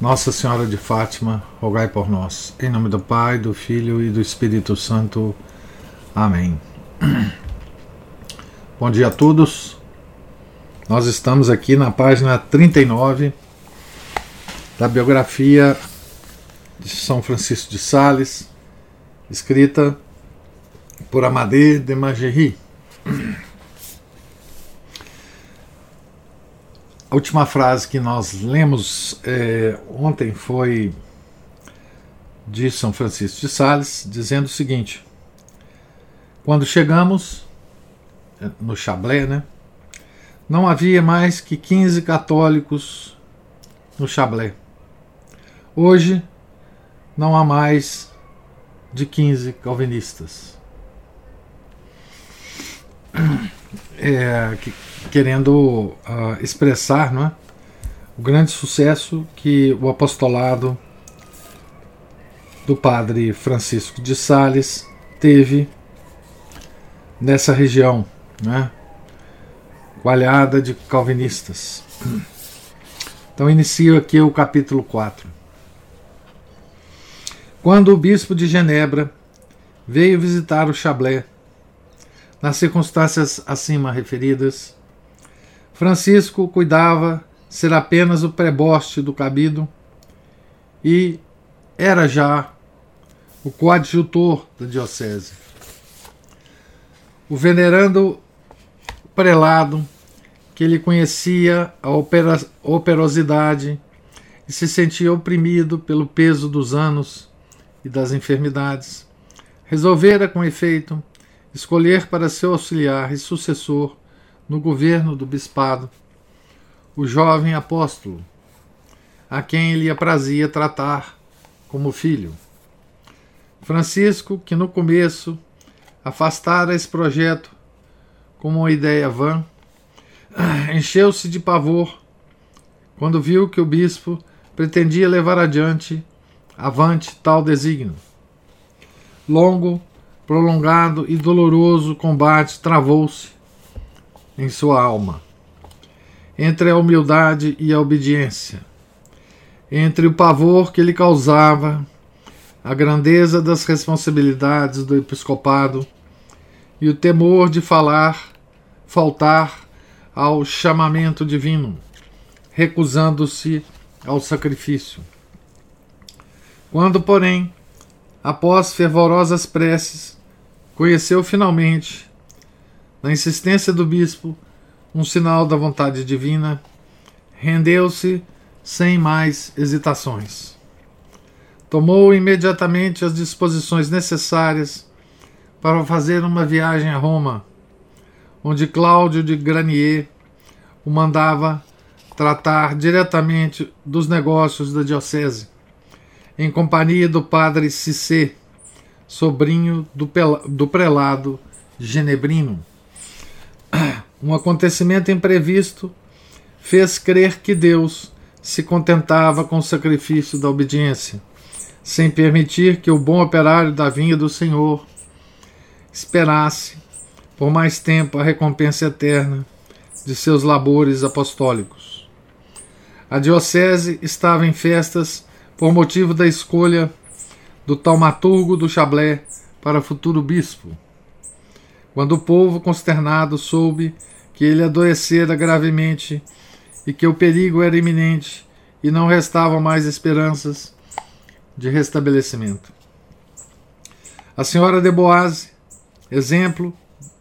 Nossa Senhora de Fátima, rogai por nós. Em nome do Pai, do Filho e do Espírito Santo. Amém. Bom dia a todos. Nós estamos aqui na página 39 da biografia de São Francisco de Sales, escrita por Amadeu de Margerie. A última frase que nós lemos ontem foi de São Francisco de Sales, dizendo o seguinte: quando chegamos no Chablais, não havia mais que 15 católicos no Chablais. Hoje não há mais de 15 calvinistas. Querendo expressar o grande sucesso que o apostolado do padre Francisco de Sales teve nessa região, coalhada de calvinistas. Então inicio aqui o capítulo 4. Quando o bispo de Genebra veio visitar o Chablais, nas circunstâncias acima referidas, Francisco cuidava ser apenas o preboste do cabido e era já o coadjutor da diocese. O venerando prelado, que lhe conhecia a operosidade e se sentia oprimido pelo peso dos anos e das enfermidades, resolvera com efeito escolher para seu auxiliar e sucessor no governo do bispado o jovem apóstolo, a quem lhe aprazia tratar como filho. Francisco, que no começo afastara esse projeto como uma ideia vã, encheu-se de pavor quando viu que o bispo pretendia levar avante tal desígnio. Longo, prolongado e doloroso combate travou-se em sua alma, entre a humildade e a obediência, entre o pavor que lhe causava a grandeza das responsabilidades do episcopado e o temor de faltar ao chamamento divino, recusando-se ao sacrifício. Quando, porém, após fervorosas preces, conheceu finalmente, na insistência do bispo, um sinal da vontade divina, rendeu-se sem mais hesitações. Tomou imediatamente as disposições necessárias para fazer uma viagem a Roma, onde Claude de Granier o mandava tratar diretamente dos negócios da diocese, em companhia do padre Cicê, sobrinho do prelado genebrino. Um acontecimento imprevisto fez crer que Deus se contentava com o sacrifício da obediência, sem permitir que o bom operário da vinha do Senhor esperasse por mais tempo a recompensa eterna de seus labores apostólicos. A diocese estava em festas por motivo da escolha do taumaturgo do Chablais para futuro bispo, quando o povo consternado soube que ele adoecera gravemente e que o perigo era iminente e não restavam mais esperanças de restabelecimento. A senhora de Boaz, exemplo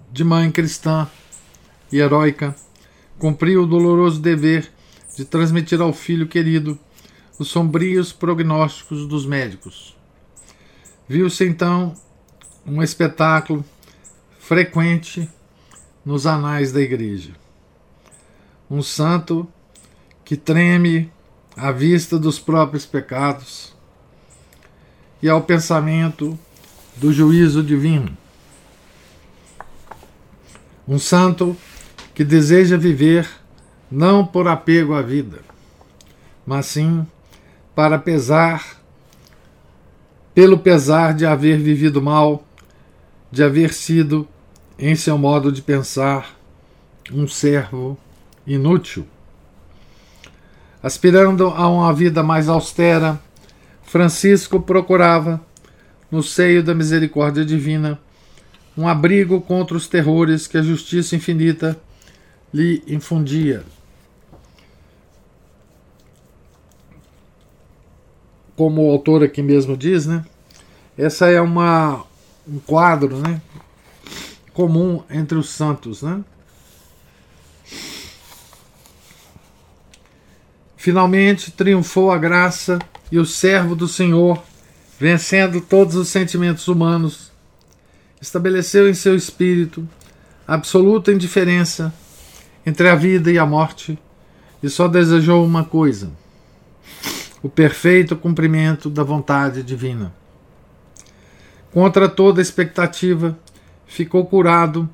de mãe cristã e heróica, cumpriu o doloroso dever de transmitir ao filho querido os sombrios prognósticos dos médicos. Viu-se então um espetáculo frequente nos anais da Igreja: um santo que treme à vista dos próprios pecados e ao pensamento do juízo divino. Um santo que deseja viver não por apego à vida, mas sim para pelo pesar de haver vivido mal, de haver sido, em seu modo de pensar, um servo inútil. Aspirando a uma vida mais austera, Francisco procurava, no seio da misericórdia divina, um abrigo contra os terrores que a justiça infinita lhe infundia. Como o autor aqui mesmo diz, né? Essa é um quadro, né, comum entre os santos, né? Finalmente triunfou a graça e o servo do Senhor, vencendo todos os sentimentos humanos, estabeleceu em seu espírito absoluta indiferença entre a vida e a morte, e só desejou uma coisa: o perfeito cumprimento da vontade divina. Contra toda expectativa, ficou curado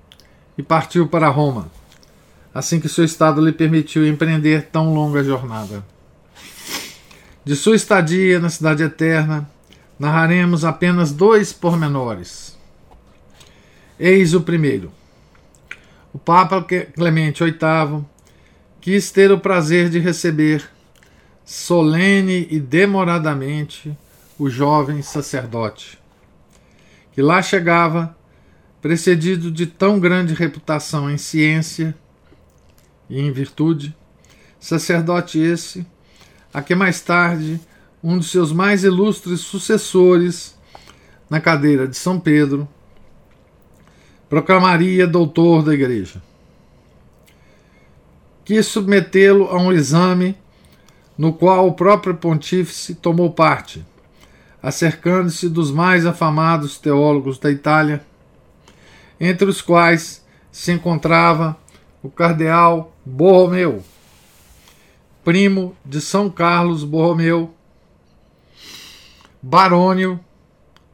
e partiu para Roma, assim que seu estado lhe permitiu empreender tão longa jornada. De sua estadia na Cidade Eterna, narraremos apenas 2 pormenores. Eis o primeiro. O Papa Clemente VIII quis ter o prazer de receber solene e demoradamente o jovem sacerdote, que lá chegava precedido de tão grande reputação em ciência e em virtude, sacerdote esse, a que mais tarde um de seus mais ilustres sucessores na cadeira de São Pedro proclamaria doutor da Igreja. Quis submetê-lo a um exame no qual o próprio pontífice tomou parte, acercando-se dos mais afamados teólogos da Itália, entre os quais se encontrava o Cardeal Borromeu, primo de São Carlos Borromeu, Barônio,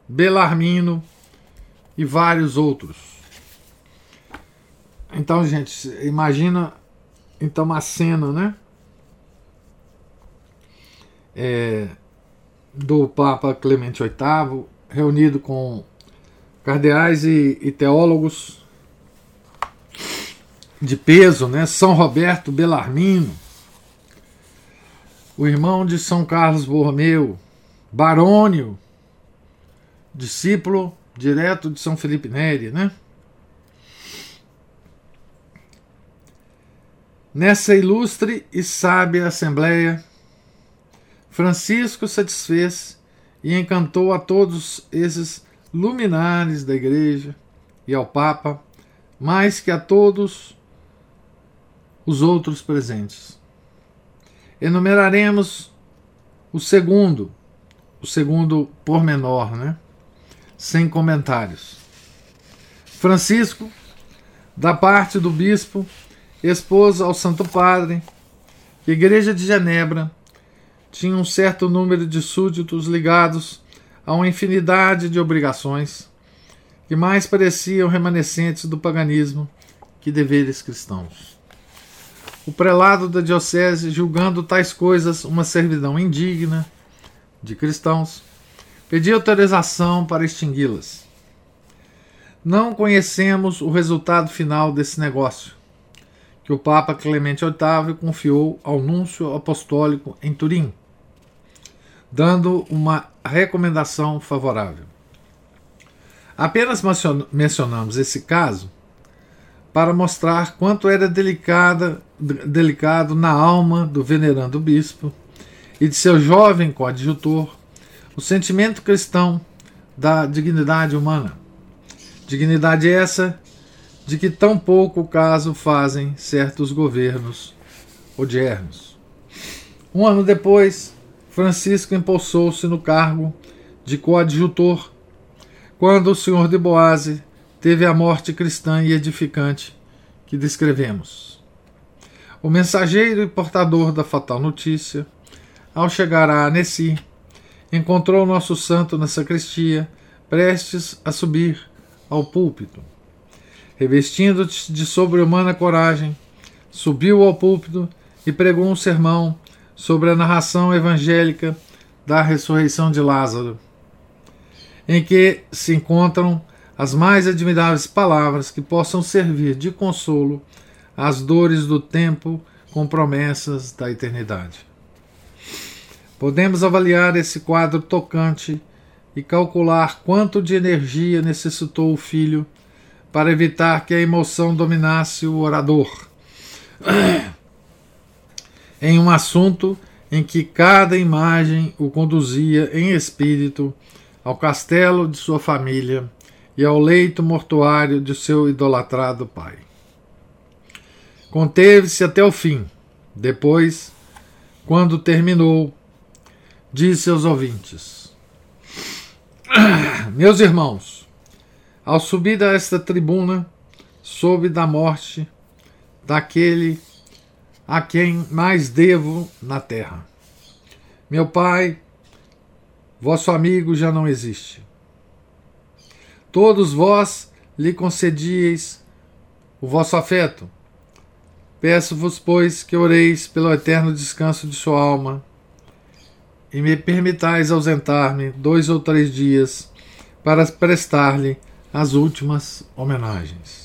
Belarmino e vários outros. Então, gente, imagina então uma cena, né? Do Papa Clemente VIII, reunido com cardeais e teólogos de peso, né? São Roberto Bellarmino, o irmão de São Carlos Borromeu, Barônio, discípulo direto de São Filipe Néri, né? Nessa ilustre e sábia assembleia, Francisco satisfez e encantou a todos esses luminares da Igreja e ao Papa, mais que a todos os outros presentes. Enumeraremos o segundo pormenor, né? Sem comentários. Francisco, da parte do bispo, expôs ao Santo Padre que a Igreja de Genebra tinha um certo número de súditos ligados a uma infinidade de obrigações que mais pareciam remanescentes do paganismo que deveres cristãos. O prelado da diocese, julgando tais coisas uma servidão indigna de cristãos, pediu autorização para extingui-las. Não conhecemos o resultado final desse negócio, que o Papa Clemente VIII confiou ao Núncio Apostólico em Turim, dando uma recomendação favorável. Apenas mencionamos esse caso para mostrar quanto era delicado na alma do venerando bispo e de seu jovem coadjutor o sentimento cristão da dignidade humana. Dignidade essa de que tão pouco caso fazem certos governos odiernos. Um ano depois, Francisco impulsou-se no cargo de coadjutor, quando o senhor de Boaz teve a morte cristã e edificante que descrevemos. O mensageiro e portador da fatal notícia ao chegar a Annecy, encontrou nosso santo na sacristia, prestes a subir ao púlpito. Revestindo-se de sobre-humana coragem, subiu ao púlpito e pregou um sermão sobre a narração evangélica da ressurreição de Lázaro, em que se encontram as mais admiráveis palavras que possam servir de consolo às dores do tempo com promessas da eternidade. Podemos avaliar esse quadro tocante e calcular quanto de energia necessitou o filho para evitar que a emoção dominasse o orador em um assunto em que cada imagem o conduzia em espírito ao castelo de sua família e ao leito mortuário de seu idolatrado pai. Conteve-se até o fim. Depois, quando terminou, disse aos ouvintes: meus irmãos, ao subir a esta tribuna, soube da morte daquele a quem mais devo na terra. Meu pai, vosso amigo, já não existe. Todos vós lhe concedieis o vosso afeto. Peço-vos, pois, que oreis pelo eterno descanso de sua alma e me permitais ausentar-me 2 ou 3 dias para prestar-lhe as últimas homenagens.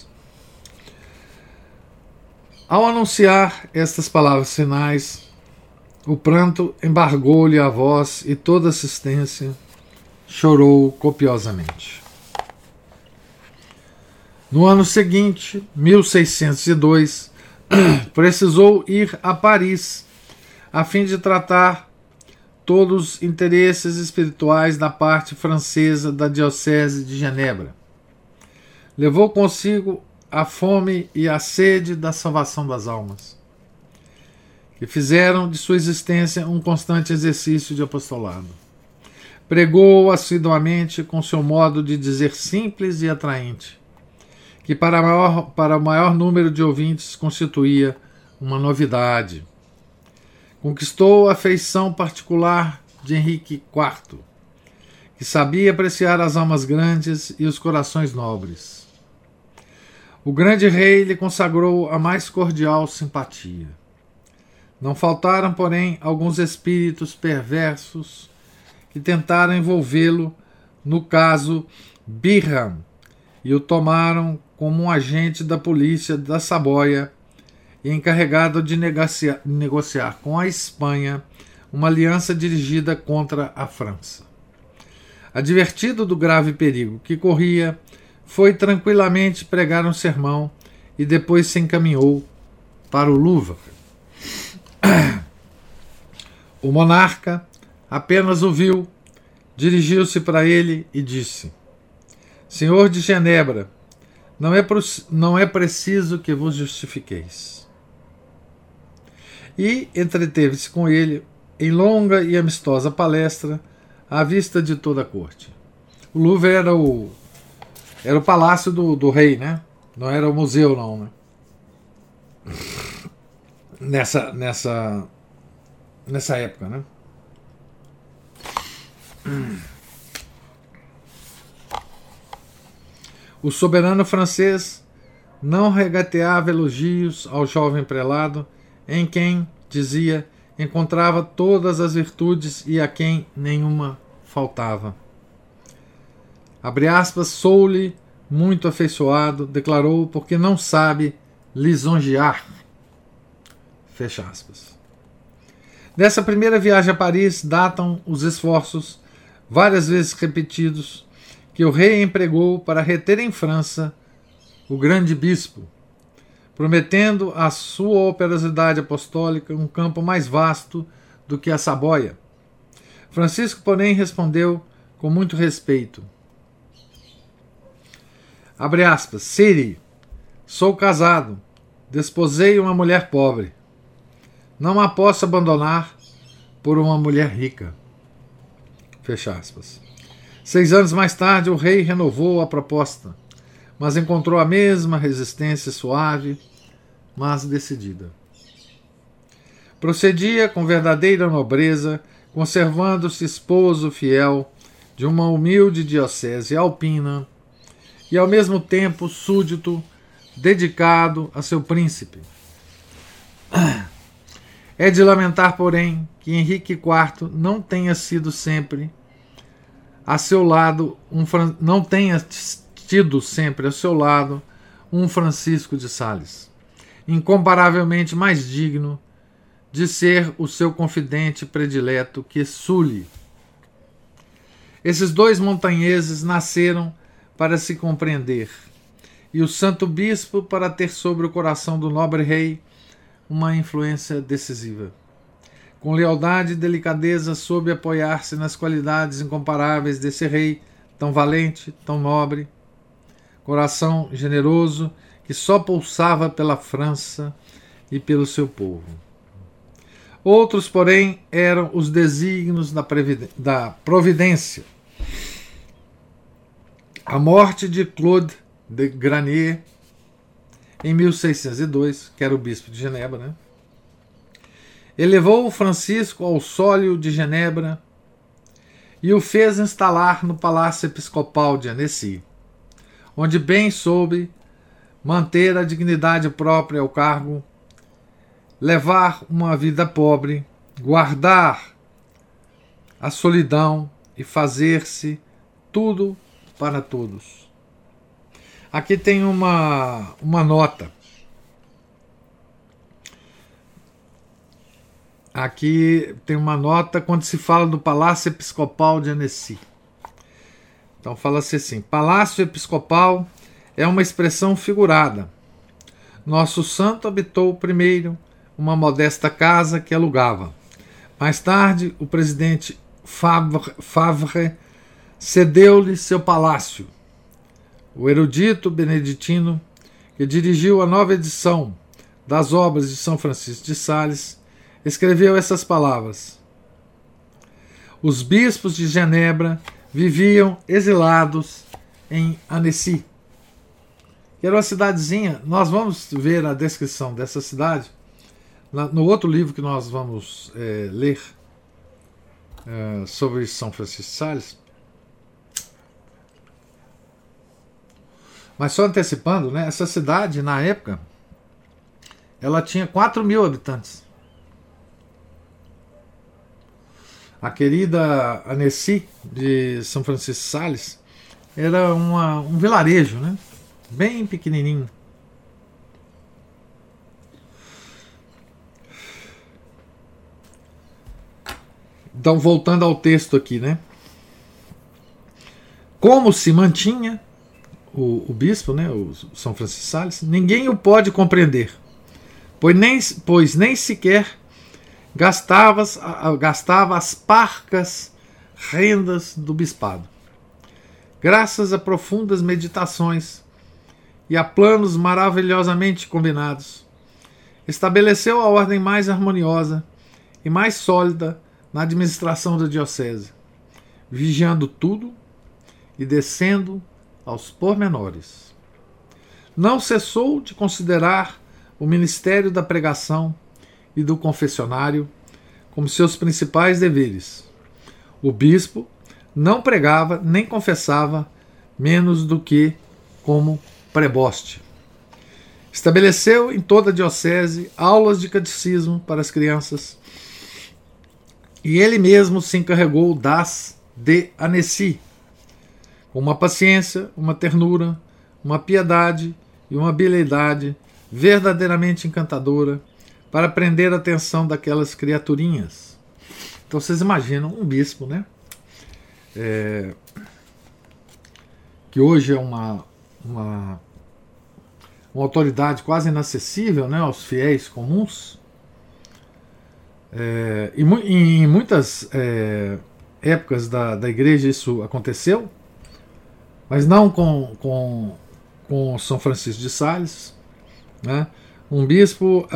Ao anunciar estas palavras finais, o pranto embargou-lhe a voz e toda a assistência chorou copiosamente. No ano seguinte, 1602, precisou ir a Paris a fim de tratar todos os interesses espirituais da parte francesa da diocese de Genebra. Levou consigo a fome e a sede da salvação das almas, que fizeram de sua existência um constante exercício de apostolado. Pregou assiduamente com seu modo de dizer simples e atraente, que para o maior número de ouvintes constituía uma novidade. Conquistou a afeição particular de Henrique IV, que sabia apreciar as almas grandes e os corações nobres. O grande rei lhe consagrou a mais cordial simpatia. Não faltaram, porém, alguns espíritos perversos que tentaram envolvê-lo no caso Birham e o tomaram como um agente da polícia da Saboia e encarregado de negociar com a Espanha uma aliança dirigida contra a França. Advertido do grave perigo que corria, foi tranquilamente pregar um sermão e depois se encaminhou para o Luva. O monarca apenas o viu, dirigiu-se para ele e disse: Senhor de Genebra, não é preciso que vos justifiqueis. E entreteve-se com ele em longa e amistosa palestra à vista de toda a corte. O Louvre era o palácio do rei, né? Não era o museu, não, né? Nessa época, né? O soberano francês não regateava elogios ao jovem prelado, em quem, dizia, encontrava todas as virtudes e a quem nenhuma faltava. Abre aspas, sou-lhe muito afeiçoado, declarou, porque não sabe lisonjear. Fecha aspas. Dessa primeira viagem a Paris datam os esforços, várias vezes repetidos, que o rei empregou para reter em França o grande bispo, prometendo à sua operosidade apostólica um campo mais vasto do que a Saboia. Francisco, porém, respondeu com muito respeito. Abre aspas, Siri, sou casado, desposei uma mulher pobre. Não a posso abandonar por uma mulher rica. Fecha aspas. 6 anos mais tarde, o rei renovou a proposta, mas encontrou a mesma resistência suave, mas decidida. Procedia com verdadeira nobreza, conservando-se esposo fiel de uma humilde diocese alpina e, ao mesmo tempo, súdito, dedicado a seu príncipe. É de lamentar, porém, que Henrique IV não tenha sido sempre a seu lado um Francisco de Sales, incomparavelmente mais digno de ser o seu confidente predileto que Sully. Esses dois montanheses nasceram para se compreender, e o santo bispo para ter sobre o coração do nobre rei uma influência decisiva. Com lealdade e delicadeza soube apoiar-se nas qualidades incomparáveis desse rei, tão valente, tão nobre, coração generoso que só pulsava pela França e pelo seu povo. Outros, porém, eram os desígnios da providência. A morte de Claude de Granier, em 1602, que era o bispo de Genebra, elevou Francisco ao sólio de Genebra e o fez instalar no Palácio Episcopal de Annecy, onde bem soube manter a dignidade própria ao cargo, levar uma vida pobre, guardar a solidão e fazer-se tudo para todos. Aqui tem uma nota. Aqui tem uma nota quando se fala do Palácio Episcopal de Annecy. Então fala-se assim: Palácio Episcopal é uma expressão figurada. Nosso santo habitou primeiro uma modesta casa que alugava. Mais tarde, o presidente Favre cedeu-lhe seu palácio. O erudito beneditino, que dirigiu a nova edição das obras de São Francisco de Sales, escreveu essas palavras: os bispos de Genebra viviam exilados em Annecy, que era uma cidadezinha. Nós vamos ver a descrição dessa cidade no outro livro que nós vamos ler sobre São Francisco de Sales. Mas só antecipando, essa cidade, na época, ela tinha 4.000 habitantes. A querida Annecy, de São Francisco de Sales, era um vilarejo, bem pequenininho. Então, voltando ao texto aqui, Como se mantinha o bispo, o São Francisco de Sales, ninguém o pode compreender, pois nem sequer gastava as parcas rendas do bispado. Graças a profundas meditações e a planos maravilhosamente combinados, estabeleceu a ordem mais harmoniosa e mais sólida na administração da diocese, vigiando tudo e descendo aos pormenores. Não cessou de considerar o ministério da pregação e do confessionário como seus principais deveres. O bispo não pregava nem confessava menos do que como preboste. Estabeleceu em toda a diocese aulas de catecismo para as crianças e ele mesmo se encarregou das de Annecy, com uma paciência, uma ternura, uma piedade e uma habilidade verdadeiramente encantadora para prender a atenção daquelas criaturinhas. Então vocês imaginam um bispo, que hoje é uma autoridade quase inacessível, aos fiéis comuns, e em muitas épocas da igreja isso aconteceu, mas não com São Francisco de Sales, Um bispo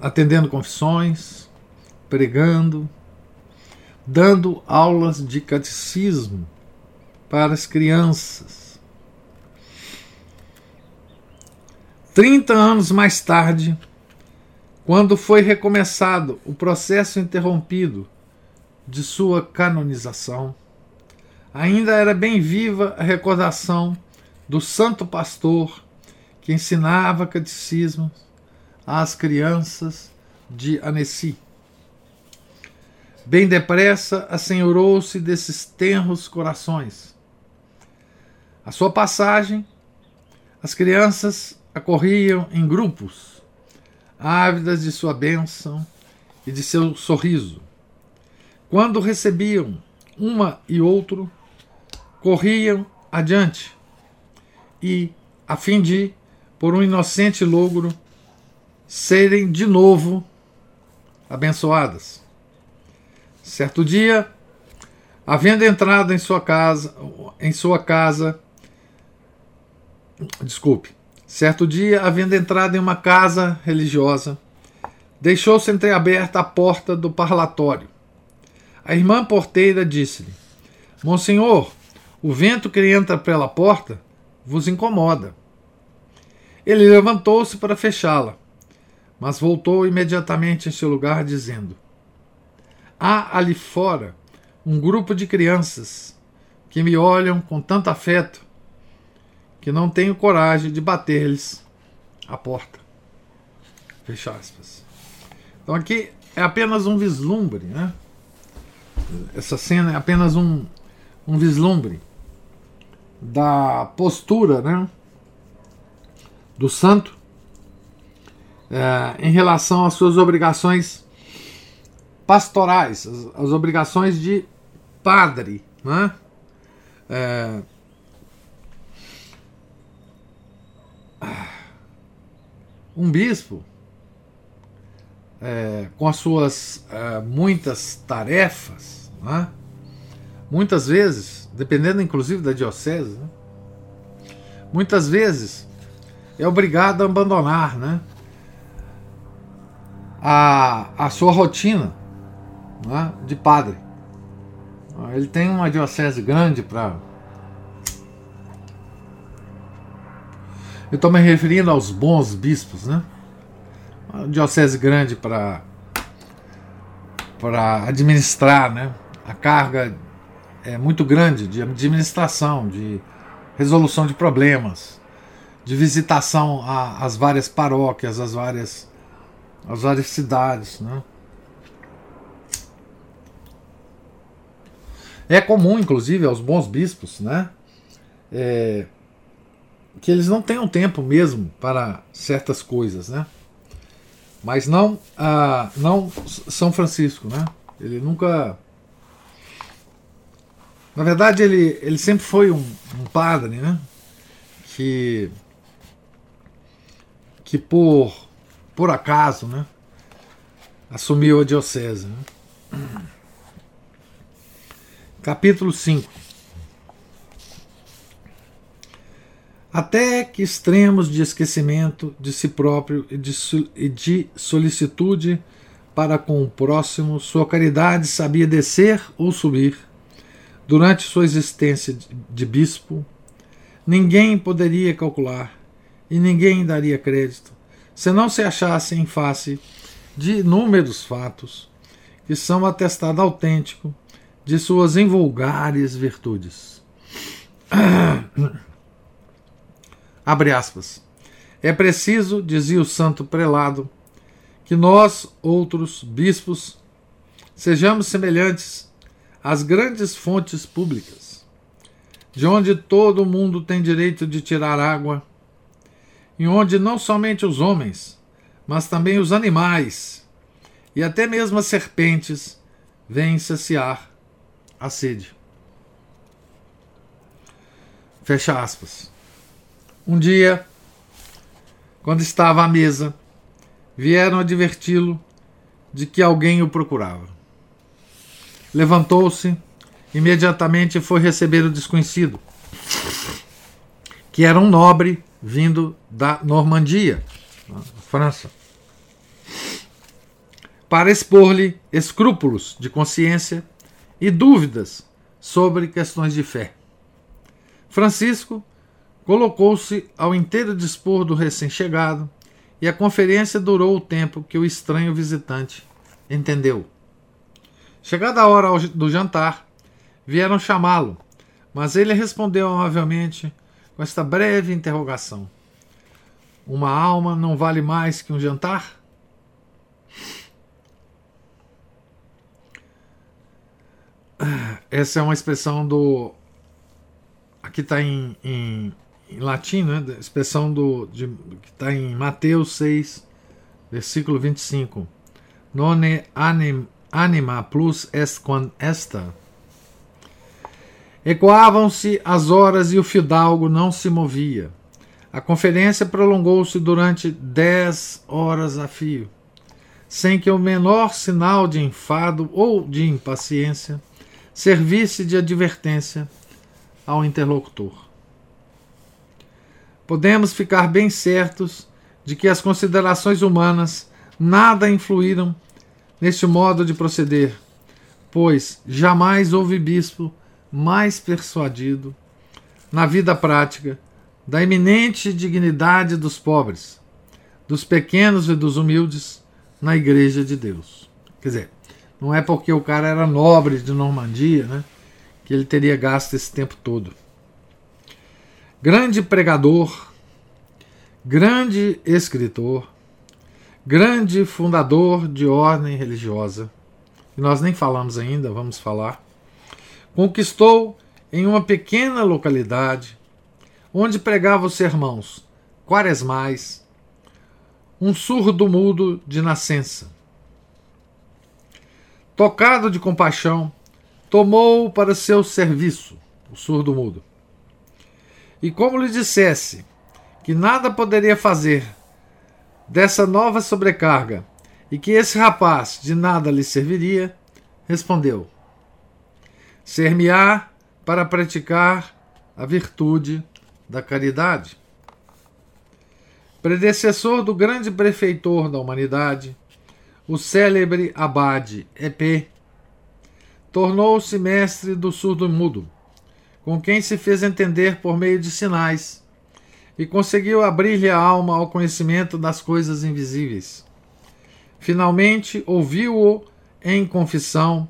atendendo confissões, pregando, dando aulas de catecismo para as crianças. 30 anos mais tarde, quando foi recomeçado o processo interrompido de sua canonização, ainda era bem viva a recordação do santo pastor que ensinava catecismos às crianças de Annecy. Bem depressa assenhorou-se desses tenros corações. À sua passagem, as crianças acorriam em grupos, ávidas de sua bênção e de seu sorriso. Quando recebiam uma e outro, corriam adiante e, a fim de, por um inocente logro, serem de novo abençoadas. Certo dia, havendo entrado em uma casa religiosa, deixou-se entreaberta a porta do parlatório. A irmã porteira disse-lhe: "Monsenhor, o vento que entra pela porta vos incomoda." Ele levantou-se para fechá-la, mas voltou imediatamente em seu lugar, dizendo: "Há ali fora um grupo de crianças que me olham com tanto afeto que não tenho coragem de bater-lhes a porta." Fecha aspas. Então aqui é apenas um vislumbre, né? Essa cena é apenas um vislumbre da postura, né, do santo em relação às suas obrigações pastorais, as obrigações de padre, né? Um bispo com as suas muitas tarefas, né? Muitas vezes, dependendo inclusive da diocese, né? Muitas vezes é obrigado a abandonar, né, a sua rotina, né, de padre. Ele tem uma diocese grande para... Eu estou me referindo aos bons bispos, né? Uma diocese grande para administrar, né? A carga é muito grande de administração, de resolução de problemas, de visitação às várias paróquias, às várias cidades, né? É comum, inclusive, aos bons bispos, né, que eles não tenham tempo mesmo para certas coisas, né? Mas não São Francisco, né? Ele nunca... Na verdade, ele sempre foi um padre, né, que por acaso, né, assumiu a diocese, né? Capítulo 5. Até que extremos de esquecimento de si próprio e de solicitude para com o próximo, sua caridade sabia descer ou subir. Durante sua existência de bispo, ninguém poderia calcular e ninguém daria crédito, se não se achasse em face de inúmeros fatos que são atestado autêntico de suas invulgares virtudes. Abre aspas. "É preciso", dizia o santo prelado, "que nós, outros bispos, sejamos semelhantes às grandes fontes públicas, de onde todo mundo tem direito de tirar água, e onde não somente os homens, mas também os animais, e até mesmo as serpentes, vêm saciar a sede." Fecha aspas. Um dia, quando estava à mesa, vieram adverti-lo de que alguém o procurava. Levantou-se imediatamente e foi receber o desconhecido, que era um nobre vindo da Normandia, França, para expor-lhe escrúpulos de consciência e dúvidas sobre questões de fé. Francisco colocou-se ao inteiro dispor do recém-chegado e a conferência durou o tempo que o estranho visitante entendeu. Chegada a hora do jantar, vieram chamá-lo, mas ele respondeu amavelmente com esta breve interrogação: uma alma não vale mais que um jantar? Essa é uma expressão do... Aqui está em latim, né? Expressão que está em Mateus 6, versículo 25. Nonne anima plus est quam esta. Ecoavam-se as horas e o fidalgo não se movia. A conferência prolongou-se durante 10 horas a fio, sem que o menor sinal de enfado ou de impaciência servisse de advertência ao interlocutor. Podemos ficar bem certos de que as considerações humanas nada influíram neste modo de proceder, pois jamais houve bispo mais persuadido na vida prática da iminente dignidade dos pobres, dos pequenos e dos humildes na Igreja de Deus. Quer dizer, não é porque o cara era nobre de Normandia, né, que ele teria gasto esse tempo todo. Grande pregador, grande escritor, grande fundador de ordem religiosa, que nós nem falamos ainda, vamos falar, conquistou em uma pequena localidade onde pregava os sermãos quaresmais um surdo-mudo de nascença. Tocado de compaixão, tomou-o para seu serviço, o surdo-mudo. E como lhe dissesse que nada poderia fazer dessa nova sobrecarga e que esse rapaz de nada lhe serviria, respondeu: ser-me-á para praticar a virtude da caridade. Predecessor do grande benfeitor da humanidade, o célebre abade Epê tornou-se mestre do surdo-mudo, com quem se fez entender por meio de sinais e conseguiu abrir-lhe a alma ao conhecimento das coisas invisíveis. Finalmente ouviu-o em confissão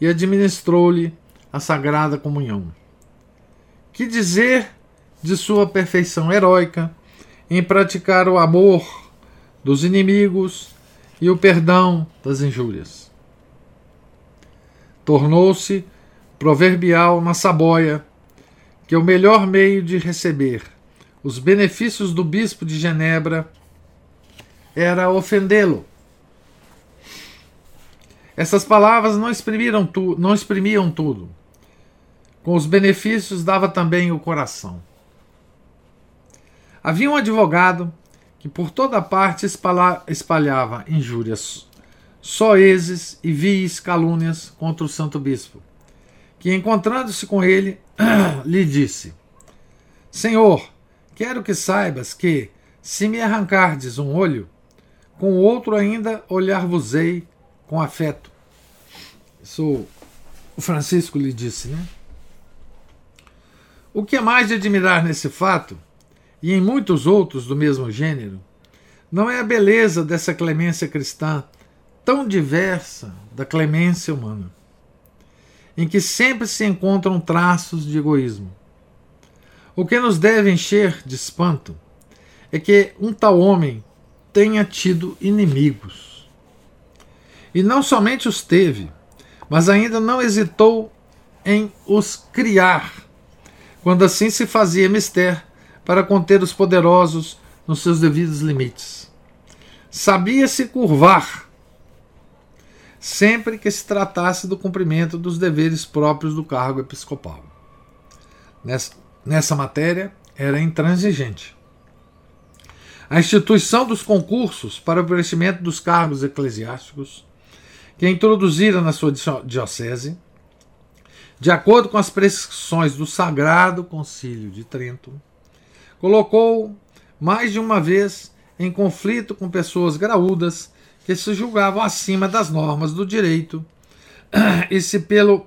e administrou-lhe a sagrada comunhão. Que dizer de sua perfeição heróica em praticar o amor dos inimigos e o perdão das injúrias? Tornou-se proverbial na Saboia que o melhor meio de receber os benefícios do bispo de Genebra era ofendê-lo. Essas palavras não exprimiam tudo. Com os benefícios dava também o coração. Havia um advogado que por toda parte espalhava injúrias, soezes e vis calúnias contra o santo bispo, que, encontrando-se com ele, lhe disse: Senhor, quero que saibas que, se me arrancardes um olho, com o outro ainda olhar-vos-ei com afeto. Isso o Francisco lhe disse, né? O que é mais de admirar nesse fato, e em muitos outros do mesmo gênero, não é a beleza dessa clemência cristã, tão diversa da clemência humana, em que sempre se encontram traços de egoísmo. O que nos deve encher de espanto é que um tal homem tenha tido inimigos. E não somente os teve, mas ainda não hesitou em os criar, quando assim se fazia mister para conter os poderosos nos seus devidos limites. Sabia-se curvar sempre que se tratasse do cumprimento dos deveres próprios do cargo episcopal. Nessa matéria, era intransigente. A instituição dos concursos para o preenchimento dos cargos eclesiásticos, que introduzira na sua diocese, de acordo com as prescrições do Sagrado Concílio de Trento, colocou mais de uma vez em conflito com pessoas graúdas que se julgavam acima das normas do direito e se pelo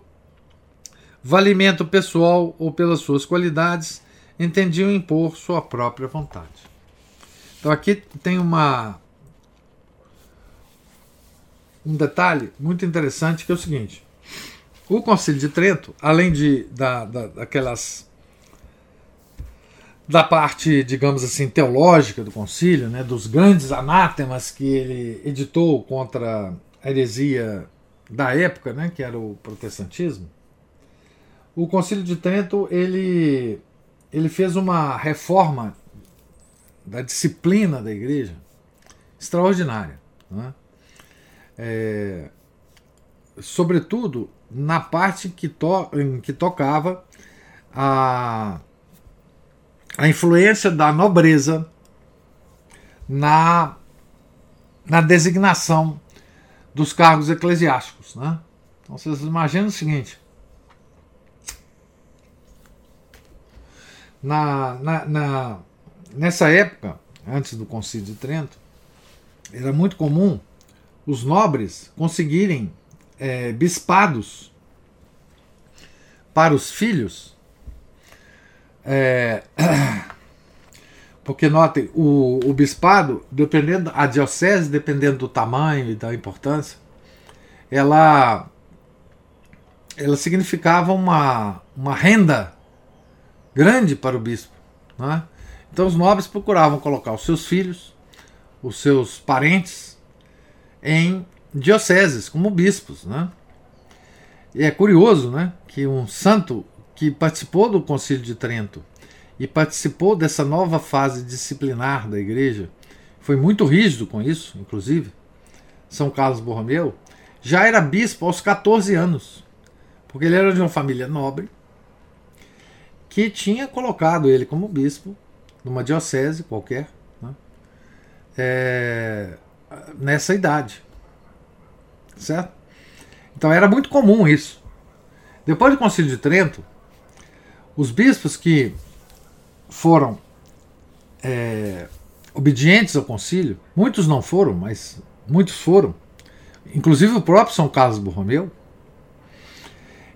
valimento pessoal ou pelas suas qualidades entendiam impor sua própria vontade. Então aqui tem um detalhe muito interessante, que é o seguinte: o Concílio de Trento, além da parte, digamos assim, teológica do concílio, né, dos grandes anátemas que ele editou contra a heresia da época, né, que era o protestantismo, o Concílio de Trento ele fez uma reforma da disciplina da Igreja extraordinária, né? Sobretudo na parte em que tocava a influência da nobreza na designação dos cargos eclesiásticos, né? Então vocês imaginam o seguinte: nessa época, antes do Concílio de Trento, era muito comum os nobres conseguirem bispados para os filhos, porque, notem, o bispado, dependendo, a diocese, dependendo do tamanho e da importância, ela significava uma renda grande para o bispo, né? Então os nobres procuravam colocar os seus filhos, os seus parentes, em dioceses, como bispos, né? E é curioso, né, que um santo que participou do Concílio de Trento e participou dessa nova fase disciplinar da Igreja, foi muito rígido com isso, inclusive, São Carlos Borromeu, já era bispo aos 14 anos, porque ele era de uma família nobre, que tinha colocado ele como bispo numa diocese qualquer, né? Nessa idade, certo? Então era muito comum isso. Depois do Concílio de Trento, os bispos que foram obedientes ao concílio, muitos não foram, mas muitos foram, inclusive o próprio São Carlos Borromeu,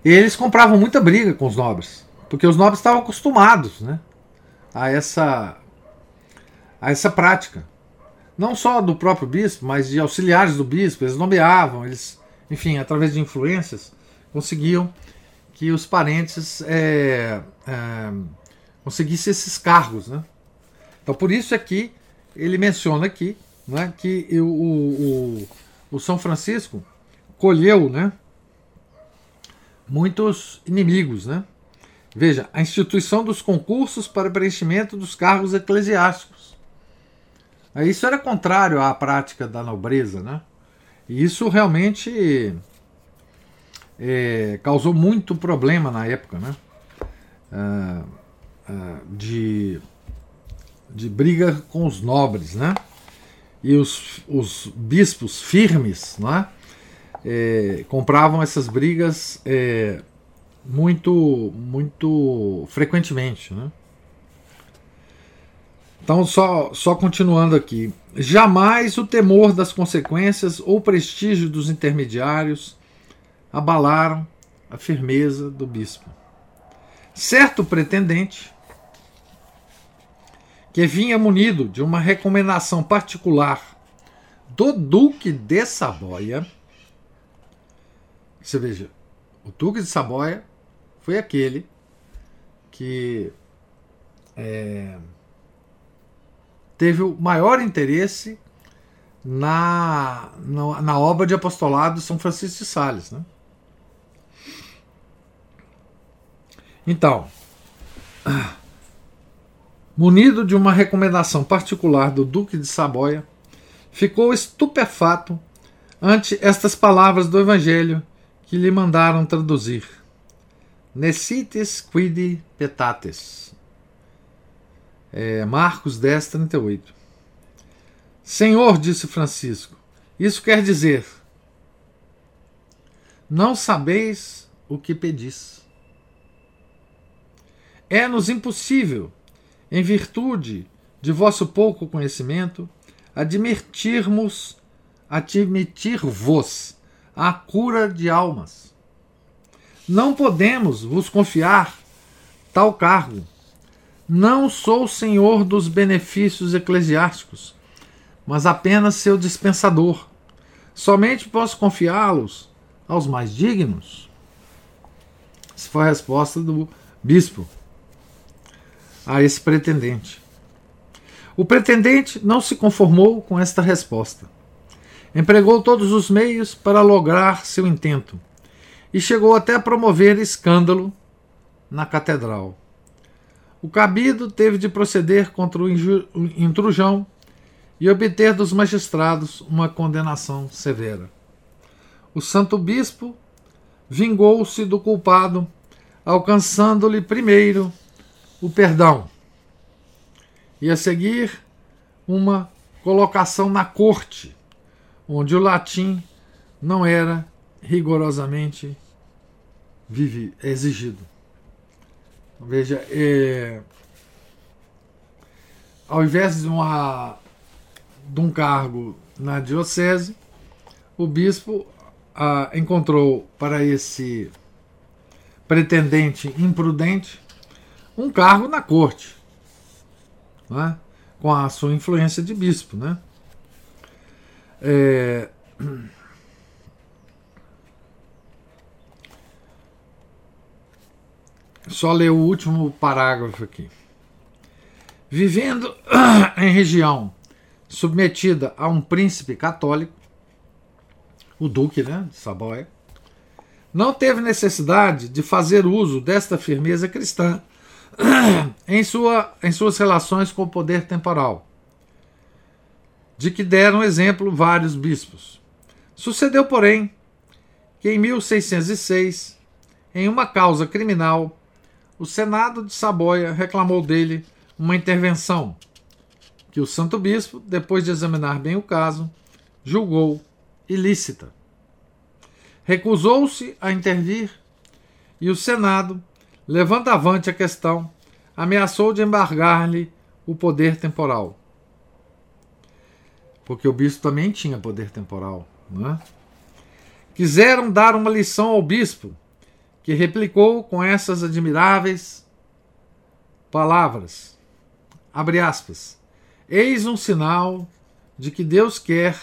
eles compravam muita briga com os nobres, porque os nobres estavam acostumados, né, a essa prática, não só do próprio bispo, mas de auxiliares do bispo. Eles nomeavam, eles, enfim, através de influências, conseguiam que os parentes conseguissem esses cargos, né? Então por isso é que ele menciona aqui, né, que o São Francisco colheu, né, muitos inimigos, né? Veja, a instituição dos concursos para preenchimento dos cargos eclesiásticos. Isso era contrário à prática da nobreza, né? E isso realmente causou muito problema na época, né? De briga com os nobres, né? E os bispos firmes, né, compravam essas brigas muito frequentemente, né? Então, só continuando aqui. Jamais o temor das consequências ou prestígio dos intermediários abalaram a firmeza do bispo. Certo pretendente, que vinha munido de uma recomendação particular do Duque de Saboia, você veja, o Duque de Saboia foi aquele que teve o maior interesse na obra de apostolado de São Francisco de Sales, né? Então, munido de uma recomendação particular do Duque de Saboia, ficou estupefato ante estas palavras do Evangelho que lhe mandaram traduzir: Nescitis quidi petates. Marcos 10, 38. Senhor, disse Francisco, isso quer dizer: não sabeis o que pedis. É-nos impossível, em virtude de vosso pouco conhecimento, admitir-vos a cura de almas. Não podemos vos confiar tal cargo, não sou senhor dos benefícios eclesiásticos, mas apenas seu dispensador. Somente posso confiá-los aos mais dignos. Essa foi a resposta do bispo a esse pretendente. O pretendente não se conformou com esta resposta. Empregou todos os meios para lograr seu intento e chegou até a promover escândalo na catedral. O cabido teve de proceder contra o intrujão e obter dos magistrados uma condenação severa. O santo bispo vingou-se do culpado, alcançando-lhe primeiro o perdão e a seguir uma colocação na corte, onde o latim não era rigorosamente exigido. Veja, ao invés de um cargo na diocese, o bispo encontrou para esse pretendente imprudente um cargo na corte, né, com a sua influência de bispo, né? Só ler o último parágrafo aqui. Vivendo em região submetida a um príncipe católico, o duque, né, de Saboia, não teve necessidade de fazer uso desta firmeza cristã em suas relações com o poder temporal, de que deram exemplo vários bispos. Sucedeu, porém, que em 1606, em uma causa criminal, o Senado de Saboia reclamou dele uma intervenção, que o santo bispo, depois de examinar bem o caso, julgou ilícita. Recusou-se a intervir e o Senado, levando avante a questão, ameaçou de embargar-lhe o poder temporal. Porque o bispo também tinha poder temporal, não é? Quiseram dar uma lição ao bispo, que replicou com essas admiráveis palavras, abre aspas, eis um sinal de que Deus quer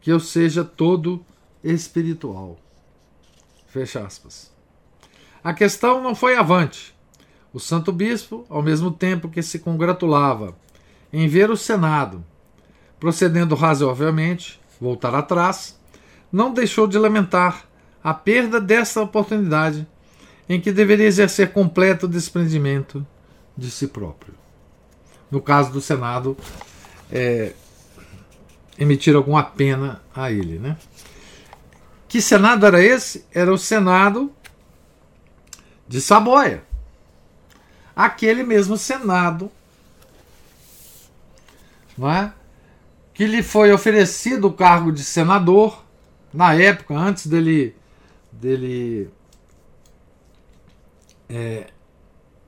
que eu seja todo espiritual, fecha aspas. A questão não foi avante. O santo bispo, ao mesmo tempo que se congratulava em ver o Senado procedendo razoavelmente, voltar atrás, não deixou de lamentar a perda dessa oportunidade em que deveria exercer completo desprendimento de si próprio. No caso do Senado, emitir alguma pena a ele, né? Que Senado era esse? Era o Senado de Saboia. Aquele mesmo Senado, não é, que lhe foi oferecido o cargo de senador, na época, antes dele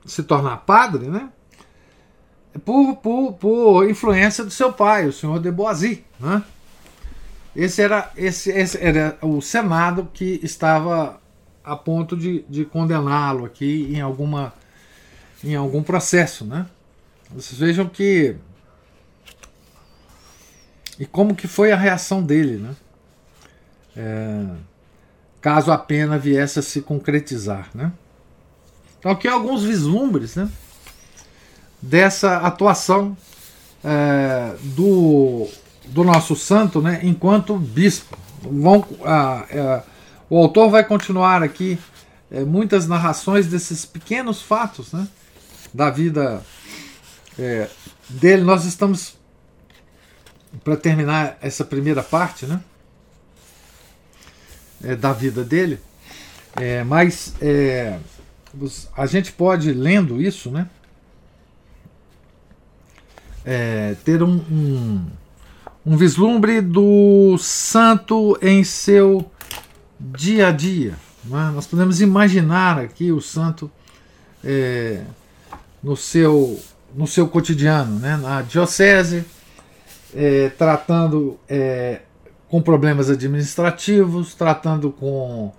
se tornar padre, né? Por influência do seu pai, o senhor de Boaz, né? Esse era o Senado que estava a ponto de condená-lo aqui em algum processo, né? Vocês vejam que e como que foi a reação dele, né? Caso a pena viesse a se concretizar, né? Então aqui alguns vislumbres, né, dessa atuação do nosso santo, né, enquanto bispo. O autor vai continuar aqui muitas narrações desses pequenos fatos, né, da vida dele. Nós estamos para terminar essa primeira parte, né, da vida dele, mas a gente pode, lendo isso, né, ter um vislumbre do santo em seu dia a dia, né? Nós podemos imaginar aqui o santo no seu cotidiano, né, na diocese, tratando com problemas administrativos, tratando com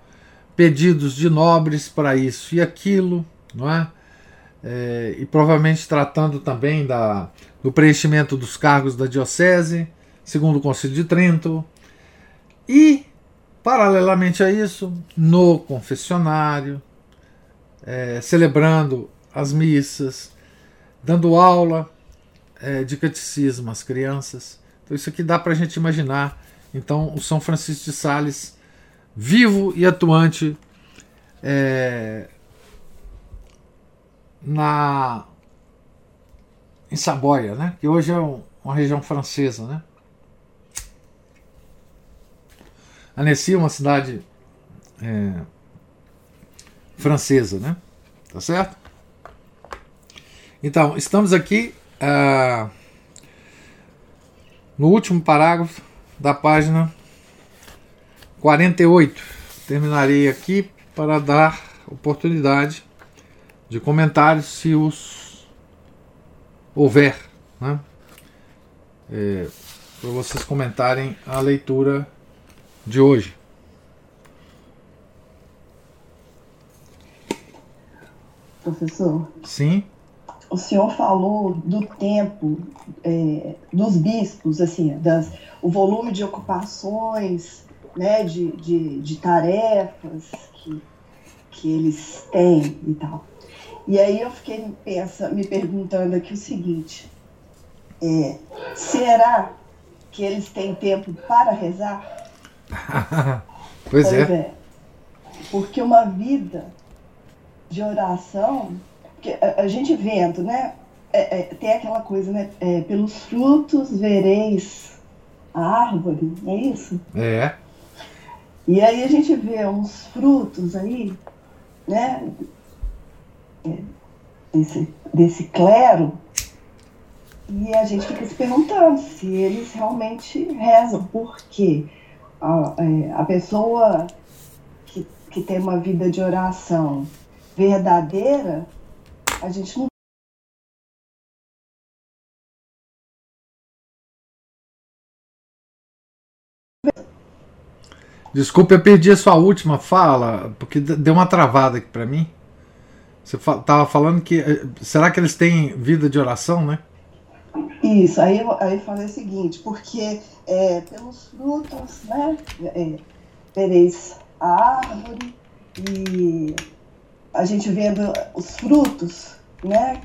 pedidos de nobres para isso e aquilo, não é? e provavelmente tratando também do preenchimento dos cargos da diocese, segundo o Concílio de Trento. E, paralelamente a isso, no confessionário, celebrando as missas, dando aula de catecismo às crianças. Então isso aqui dá para a gente imaginar, então, o São Francisco de Sales vivo e atuante em Saboia, né? Que hoje é uma região francesa, né? Annecy é uma cidade francesa, né? Tá certo? Então, estamos aqui no último parágrafo da página 48. Terminarei aqui para dar oportunidade de comentários, se os houver, né? Para vocês comentarem a leitura de hoje. Professor? Sim? O senhor falou do tempo dos bispos, assim, o volume de ocupações, né, de tarefas que eles têm e tal. E aí eu fiquei me perguntando aqui o seguinte, será que eles têm tempo para rezar? Pois é. Porque uma vida de oração... Porque a gente vendo, né? Tem aquela coisa, né? Pelos frutos vereis a árvore, não é isso? É. E aí a gente vê uns frutos aí, né? Desse clero, e a gente fica se perguntando se eles realmente rezam, porque a pessoa que tem uma vida de oração verdadeira, a gente não Desculpa, eu perdi a sua última fala, porque deu uma travada aqui para mim. Você estava falando que... Será que eles têm vida de oração, né? Isso, aí eu falei o seguinte, porque pelos frutos, né? Vereis a árvore, e a gente vendo os frutos, né?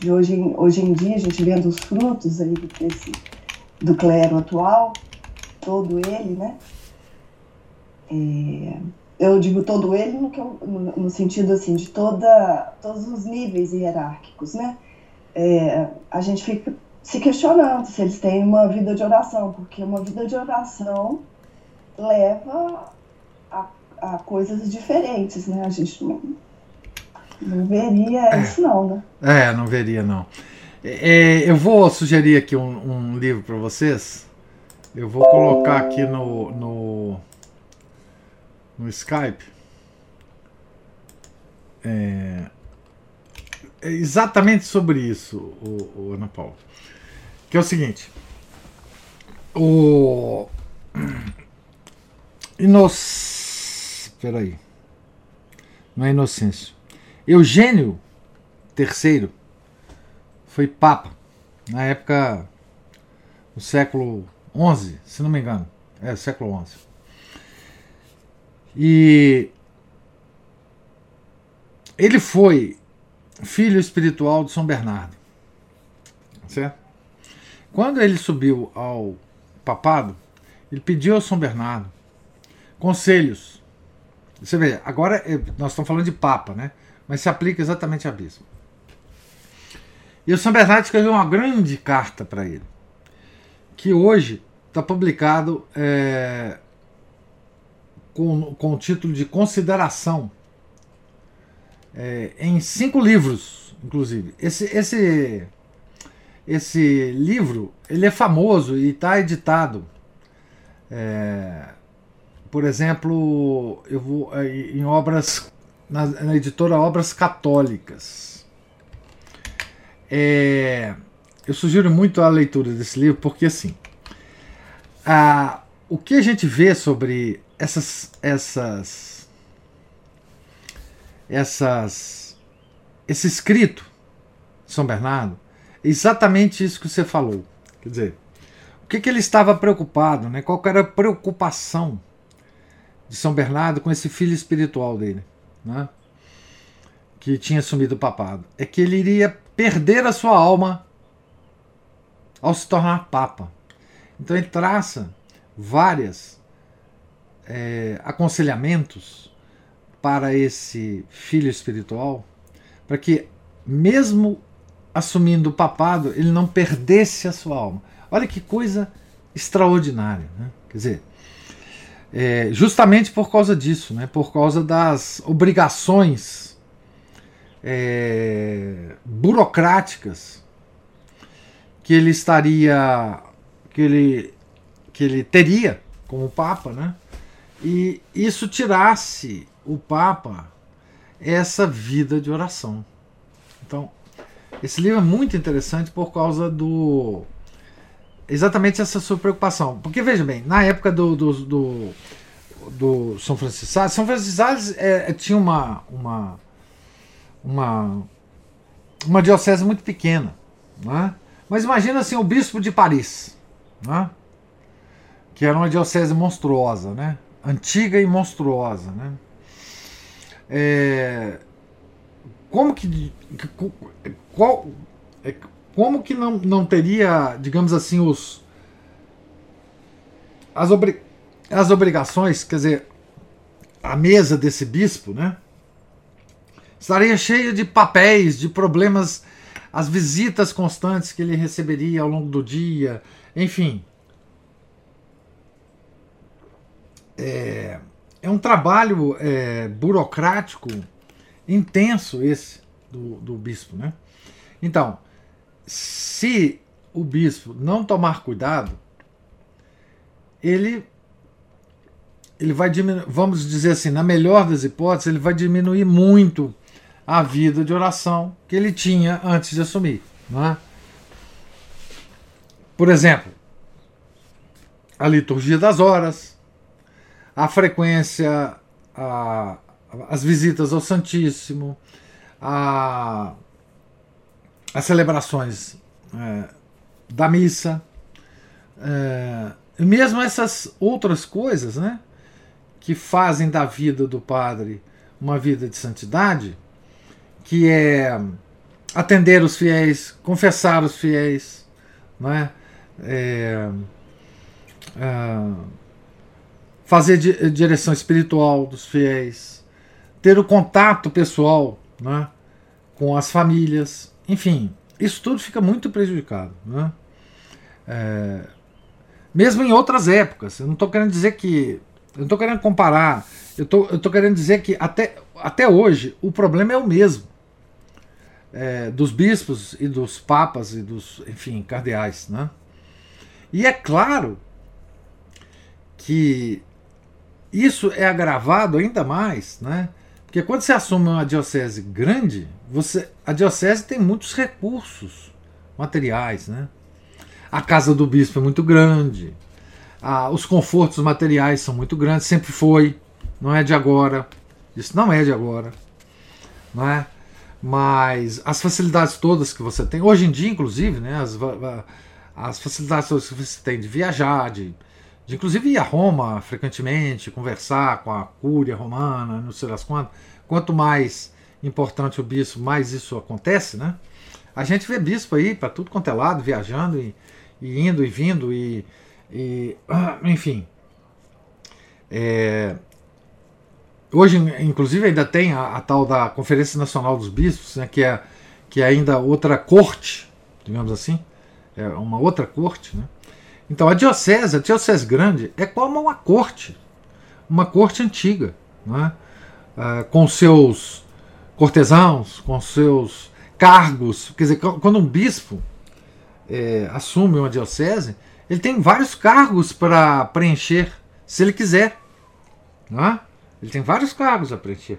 Que hoje em dia a gente vendo os frutos aí do clero atual, todo ele, né? Eu digo todo ele no sentido assim, de todos os níveis hierárquicos, né? A gente fica se questionando se eles têm uma vida de oração, porque uma vida de oração leva a coisas diferentes, né? A gente não veria isso não, né? Não veria não. Eu vou sugerir aqui um livro para vocês. Eu vou colocar aqui no Skype. Exatamente sobre isso, o Ana Paula. Que é o seguinte: o Eugênio III foi Papa na época do século XI, se não me engano. Século XI. E ele foi filho espiritual de São Bernardo, certo? Quando ele subiu ao papado, ele pediu a São Bernardo conselhos. Você vê, agora nós estamos falando de papa, né? Mas se aplica exatamente a bispo. E o São Bernardo escreveu uma grande carta para ele, que hoje está publicado com o título de Consideração, em 5 livros, inclusive. Esse livro, ele é famoso e está editado. Por exemplo, eu vou em obras, na editora Obras Católicas. Eu sugiro muito a leitura desse livro, porque assim, o que a gente vê sobre essas esse escrito de São Bernardo é exatamente isso que você falou. Quer dizer, o que, que ele estava preocupado, né? Qual era a preocupação de São Bernardo com esse filho espiritual dele, né? Que tinha assumido o papado. É que ele iria perder a sua alma ao se tornar papa. Então ele traça vários aconselhamentos para esse filho espiritual, para que, mesmo assumindo o papado, ele não perdesse a sua alma. Olha que coisa extraordinária, né? Quer dizer, justamente por causa disso, né? Por causa das obrigações burocráticas que ele estaria, que ele teria como papa, né? E isso tirasse o papa essa vida de oração. Então, esse livro é muito interessante por causa do... exatamente essa sua preocupação. Porque, veja bem, na época do São Francisco de Sales, São Francisco de Sales tinha uma diocese muito pequena, né? Mas imagina assim, o bispo de Paris, né? Que era uma diocese monstruosa, né? Antiga e monstruosa, né? Como que não teria, digamos assim, as obrigações, quer dizer, a mesa desse bispo, né, estaria cheia de papéis, de problemas, as visitas constantes que ele receberia ao longo do dia, enfim. É um trabalho burocrático intenso esse do bispo, né? Então, se o bispo não tomar cuidado, ele vai diminuir, vamos dizer assim, na melhor das hipóteses, ele vai diminuir muito a vida de oração que ele tinha antes de assumir, não é? Por exemplo, a liturgia das horas, a frequência, as visitas ao Santíssimo, as celebrações da missa, e mesmo essas outras coisas, né, que fazem da vida do padre uma vida de santidade, que é atender os fiéis, confessar os fiéis, né, fazer direção espiritual dos fiéis, ter o contato pessoal, né, com as famílias, enfim, isso tudo fica muito prejudicado, né? Mesmo em outras épocas, eu não estou querendo dizer que... eu não estou querendo comparar, eu estou querendo dizer que até hoje o problema é o mesmo, dos bispos e dos papas e dos, enfim, cardeais, né? E é claro que isso é agravado ainda mais, né? Porque quando você assume uma diocese grande, a diocese tem muitos recursos materiais, né? A casa do bispo é muito grande, os confortos materiais são muito grandes, sempre foi, não é de agora, isso não é de agora, não é? Mas as facilidades todas que você tem, hoje em dia inclusive, né? As facilidades todas que você tem de viajar, de inclusive ir a Roma frequentemente, conversar com a Cúria Romana, não sei das quantas. Quanto mais importante o bispo, mais isso acontece, né? A gente vê bispo aí para tudo quanto é lado, viajando e indo e vindo, enfim. Hoje, inclusive, ainda tem a tal da Conferência Nacional dos Bispos, né, que é ainda outra corte, digamos assim, é uma outra corte, né? Então a diocese grande é como uma corte antiga, né? Com seus cortesãos, com seus cargos. Quer dizer, quando um bispo assume uma diocese, ele tem vários cargos para preencher, se ele quiser, né? Ele tem vários cargos a preencher.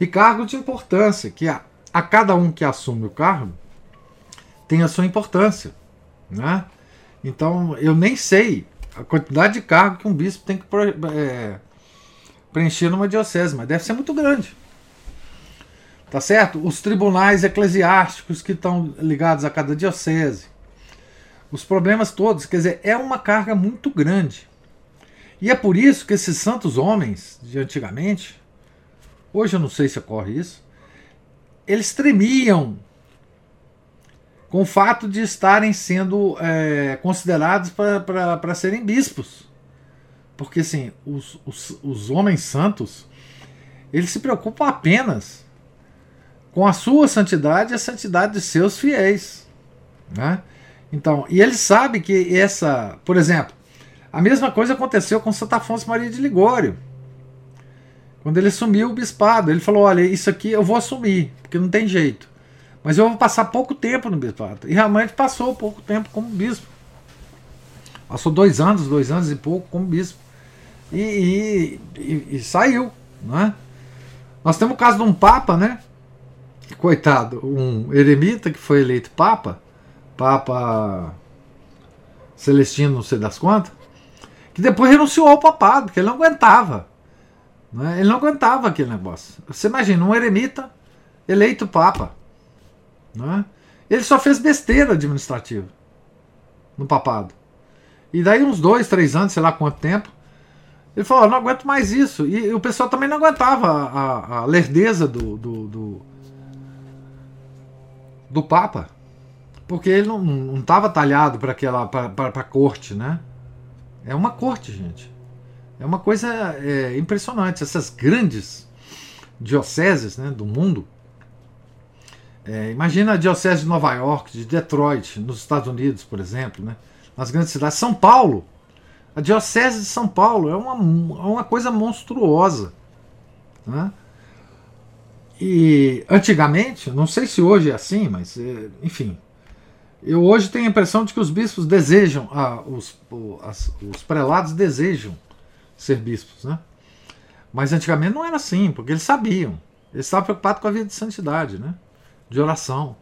E cargos de importância, que a cada um que assume o cargo tem a sua importância, né? Então, eu nem sei a quantidade de cargo que um bispo tem que preencher numa diocese, mas deve ser muito grande, tá certo? Os tribunais eclesiásticos que estão ligados a cada diocese, os problemas todos, quer dizer, é uma carga muito grande. E é por isso que esses santos homens de antigamente, hoje eu não sei se ocorre isso, eles tremiam com o fato de estarem sendo considerados para serem bispos. Porque assim, os homens santos, eles se preocupam apenas com a sua santidade e a santidade de seus fiéis, né? Então, e eles sabem que essa, por exemplo, a mesma coisa aconteceu com Santo Afonso Maria de Ligório. Quando ele assumiu o bispado, ele falou, olha, isso aqui eu vou assumir, porque não tem jeito. Mas eu vou passar pouco tempo no bispado. E realmente passou pouco tempo como bispo. Passou 2 anos e pouco como bispo. E saiu, né? Nós temos o caso de um papa, né? Coitado, um eremita que foi eleito papa, Papa Celestino, não sei das quantas, que depois renunciou ao papado, porque ele não aguentava. Né? Ele não aguentava aquele negócio. Você imagina, um eremita eleito papa. Né? Ele só fez besteira administrativa no papado. E daí uns 2, 3 anos, sei lá quanto tempo, ele falou, não aguento mais isso. E o pessoal também não aguentava a lerdeza do papa, porque ele não estava talhado para a corte, né? É uma corte, gente. É uma coisa impressionante. Essas grandes dioceses, né, do mundo. Imagina a diocese de Nova York, de Detroit, nos Estados Unidos, por exemplo, né? Nas grandes cidades. São Paulo. A diocese de São Paulo é uma coisa monstruosa, né? E antigamente, não sei se hoje é assim, mas enfim... Eu hoje tenho a impressão de que os bispos desejam, os prelados desejam ser bispos, né? Mas antigamente não era assim, porque eles sabiam. Eles estavam preocupados com a vida de santidade, né? De oração.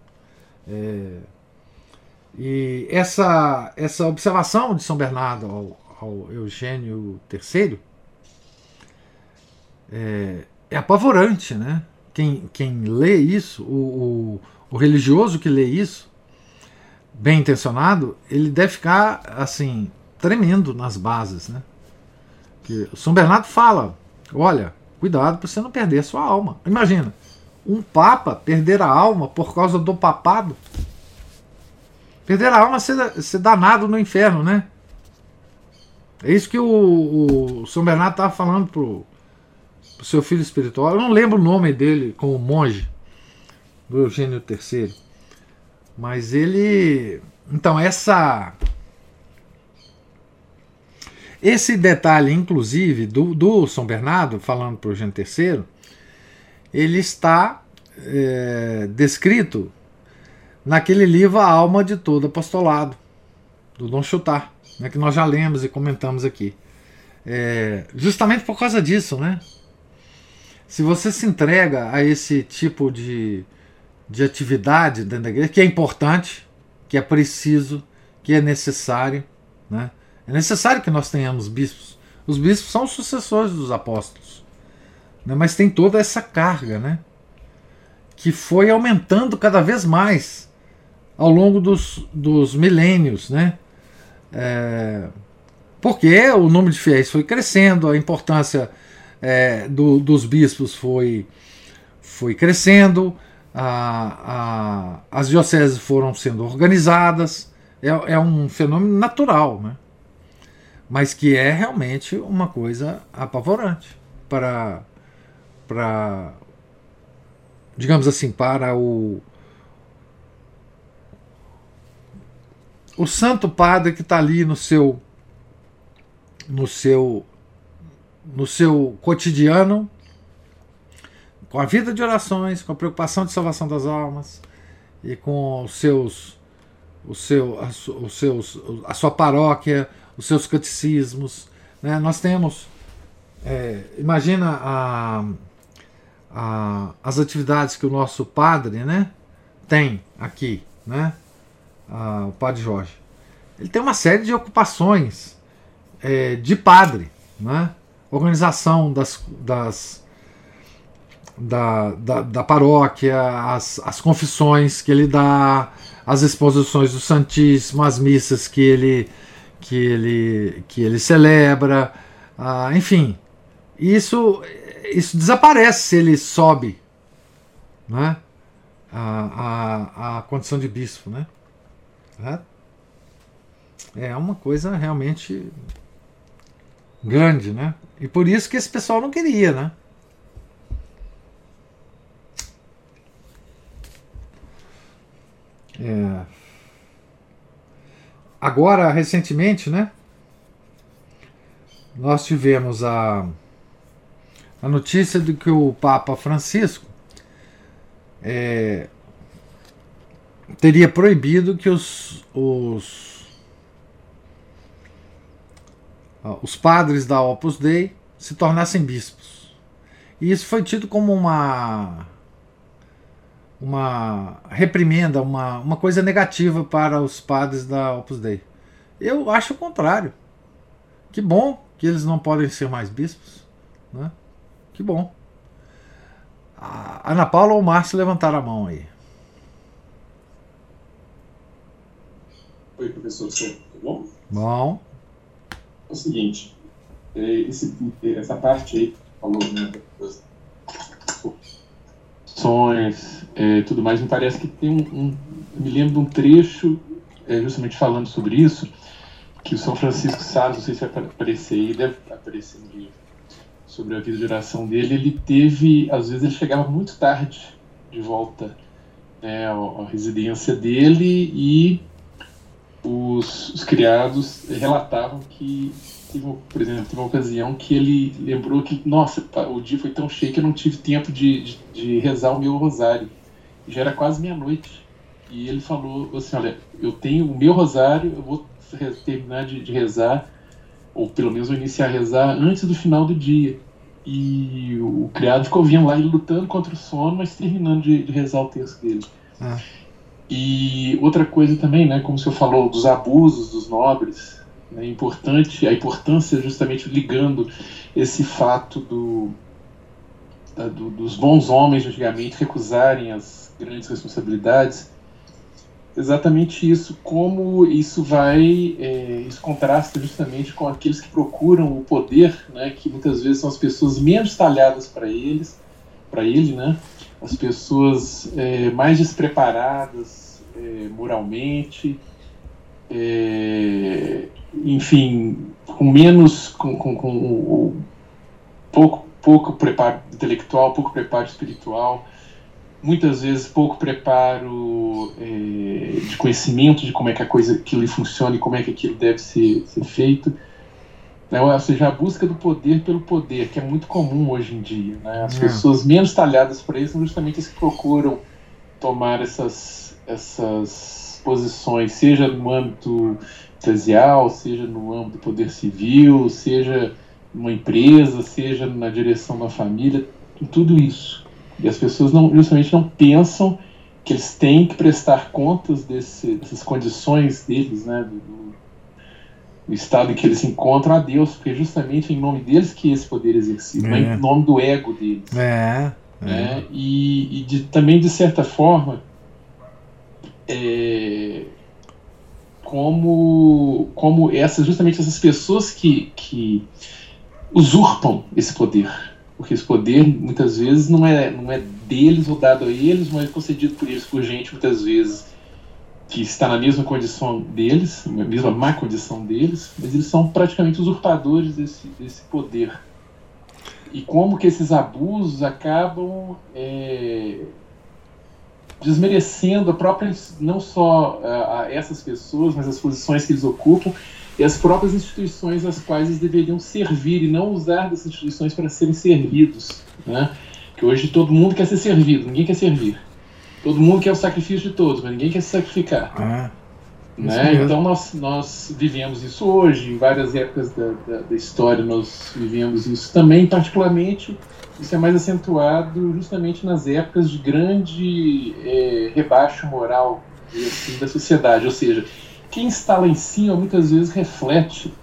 E essa observação de São Bernardo ao Eugênio III é apavorante, né? Quem lê isso, o religioso que lê isso, bem intencionado, ele deve ficar assim, tremendo nas bases, né? Porque o São Bernardo fala, olha, cuidado para você não perder a sua alma. Imagina, um papa perder a alma por causa do papado. Perder a alma é ser danado no inferno, né? É isso que o São Bernardo estava falando pro seu filho espiritual. Eu não lembro o nome dele como monge, do Eugênio III. Mas ele... Então, esse detalhe, inclusive, do São Bernardo, falando para o Eugênio III, ele está descrito naquele livro A Alma de Todo Apostolado, do Dom Chutar, né, que nós já lemos e comentamos aqui. Justamente por causa disso, né? Se você se entrega a esse tipo de atividade dentro da igreja, que é importante, que é preciso, que é necessário, né? É necessário que nós tenhamos bispos. Os bispos são os sucessores dos apóstolos, né? Mas tem toda essa carga, né? Que foi aumentando cada vez mais ao longo dos milênios, né? Porque o número de fiéis foi crescendo, a importância dos bispos foi crescendo, as dioceses foram sendo organizadas, é um fenômeno natural, né? Mas que é realmente uma coisa apavorante para digamos assim, para o Santo Padre que está ali no seu cotidiano, com a vida de orações, com a preocupação de salvação das almas e com a sua paróquia, os seus catecismos, né? Nós temos, imagina as atividades que o nosso padre, né, tem aqui, né? O padre Jorge, ele tem uma série de ocupações de padre, né? Organização das da paróquia, as confissões que ele dá, as exposições do Santíssimo, as missas que ele celebra, enfim, isso desaparece se ele sobe, né, a condição de bispo, né? É uma coisa realmente grande, né? E por isso que esse pessoal não queria, né? Agora, recentemente, né, nós tivemos a notícia de que o Papa Francisco teria proibido que os padres da Opus Dei se tornassem bispos. E isso foi tido como uma reprimenda, uma coisa negativa para os padres da Opus Dei. Eu acho o contrário. Que bom que eles não podem ser mais bispos, né? Que bom. A Ana Paula ou o Márcio levantaram a mão aí. Oi, professor, tudo bom? Bom. É o seguinte, essa parte aí que falou, né, das opções e tudo mais, me parece que tem eu me lembro de um trecho justamente falando sobre isso, que o São Francisco de Sales, não sei se vai aparecer aí, deve aparecer no livro, sobre a vida de oração dele. Ele teve, às vezes ele chegava muito tarde de volta, né, à residência dele, e os criados relatavam que, por exemplo, teve uma ocasião que ele lembrou que, nossa, o dia foi tão cheio que eu não tive tempo de rezar o meu rosário. Já era quase meia-noite. E ele falou assim, olha, eu tenho o meu rosário, eu vou terminar de rezar, ou pelo menos vou iniciar a rezar antes do final do dia. E o criado ficou vindo lá, ele lutando contra o sono, mas terminando de rezar o texto dele. E outra coisa também, né, como o senhor falou, dos abusos dos nobres, né, a importância justamente ligando esse fato dos bons homens antigamente recusarem as grandes responsabilidades, exatamente isso, como isso isso contrasta justamente com aqueles que procuram o poder, né, que muitas vezes são as pessoas menos talhadas para ele, né, as pessoas mais despreparadas moralmente, enfim, com pouco preparo intelectual, pouco preparo espiritual, muitas vezes pouco preparo de conhecimento de como é que aquilo funciona e como é que aquilo deve ser feito. Ou seja, a busca do poder pelo poder, que é muito comum hoje em dia, né? As pessoas menos talhadas para isso são justamente as que procuram tomar essas posições, seja no âmbito eclesial, seja no âmbito do poder civil, seja numa empresa, seja na direção da família, tudo isso. E as pessoas justamente não pensam que eles têm que prestar contas dessas condições deles, né, o estado em que eles se encontram a Deus, porque justamente em nome deles que esse poder é exercido, não em nome do ego deles. Né? E também, de certa forma, como justamente essas pessoas que usurpam esse poder, porque esse poder, muitas vezes, não é deles ou dado a eles, mas é concedido por eles, por gente, muitas vezes, que está na mesma condição deles, na mesma má condição deles, mas eles são praticamente usurpadores desse poder. E como que esses abusos acabam desmerecendo a própria, não só a essas pessoas, mas as posições que eles ocupam e as próprias instituições às quais eles deveriam servir, e não usar dessas instituições para serem servidos, né? Porque hoje todo mundo quer ser servido, ninguém quer servir. Todo mundo quer o sacrifício de todos, mas ninguém quer se sacrificar. Né? Então nós vivemos isso hoje, em várias épocas da história nós vivemos isso também, particularmente isso é mais acentuado justamente nas épocas de grande rebaixo moral assim, da sociedade, ou seja, quem está lá em cima muitas vezes reflete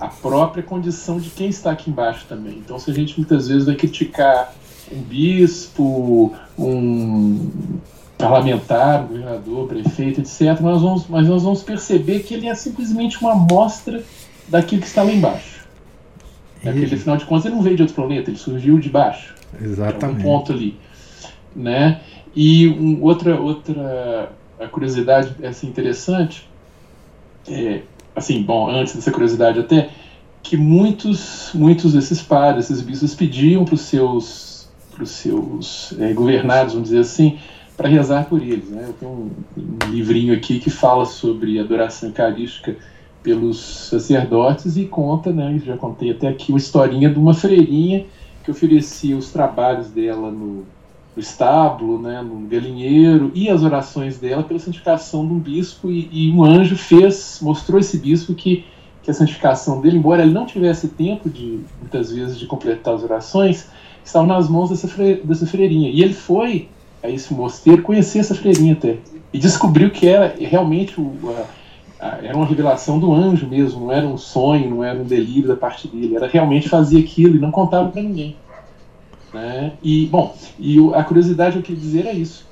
a própria condição de quem está aqui embaixo também. Então se a gente muitas vezes vai criticar um bispo, um parlamentar, um governador, prefeito, etc., mas nós vamos perceber que ele é simplesmente uma amostra daquilo que está lá embaixo. Né? Porque, afinal de contas, ele não veio de outro planeta, ele surgiu de baixo. Exatamente. Um ponto ali. Né? E outra a curiosidade assim, interessante, antes dessa curiosidade até, que muitos desses padres, esses bispos, pediam para os seus governados, vamos dizer assim, para rezar por eles. Né? Eu tenho um livrinho aqui que fala sobre adoração eucarística pelos sacerdotes e conta, né, já contei até aqui, uma historinha de uma freirinha que oferecia os trabalhos dela no estábulo, né, no galinheiro, e as orações dela pela santificação de um bispo, e um anjo mostrou esse bispo que a santificação dele, embora ele não tivesse tempo de, muitas vezes, de completar as orações, estava nas mãos dessa freirinha, e ele foi a esse mosteiro conhecer essa freirinha até, e descobriu que era realmente era uma revelação do anjo mesmo, não era um sonho, não era um delírio da parte dele, ela realmente fazia aquilo e não contava para ninguém. Né? E a curiosidade, eu queria dizer, é isso.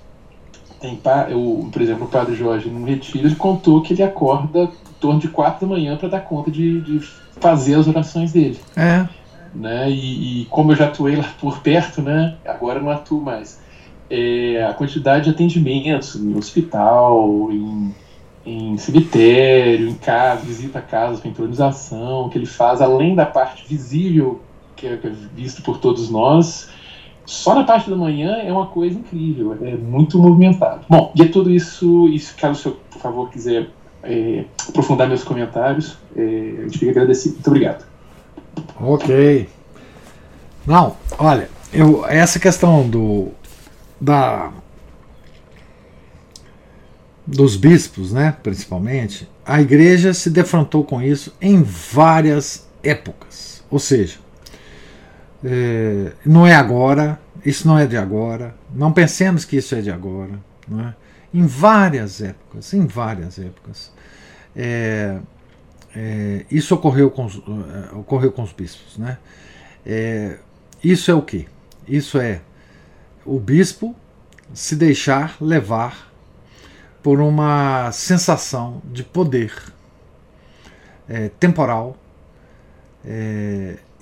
Por exemplo, o padre Jorge, num retiro, ele contou que ele acorda em torno de 4 da manhã para dar conta de fazer as orações dele. É. Né? E como eu já atuei lá por perto, né? Agora eu não atuo mais. A quantidade de atendimentos em hospital, em cemitério, em casa, visita a casa, entronização, que ele faz, além da parte visível, que é visto por todos nós, só na parte da manhã é uma coisa incrível, é muito movimentado. Bom, e é tudo isso, caso o senhor, por favor, quiser aprofundar meus comentários, a gente fica agradecido. Muito obrigado. Ok. Não, olha, essa questão dos bispos, né, principalmente, a igreja se defrontou com isso em várias épocas, ou seja, não é agora, isso não é de agora, não pensemos que isso é de agora, não é? Em várias épocas isso ocorreu com os bispos, né? Isso é o quê? Isso é o bispo se deixar levar por uma sensação de poder temporal,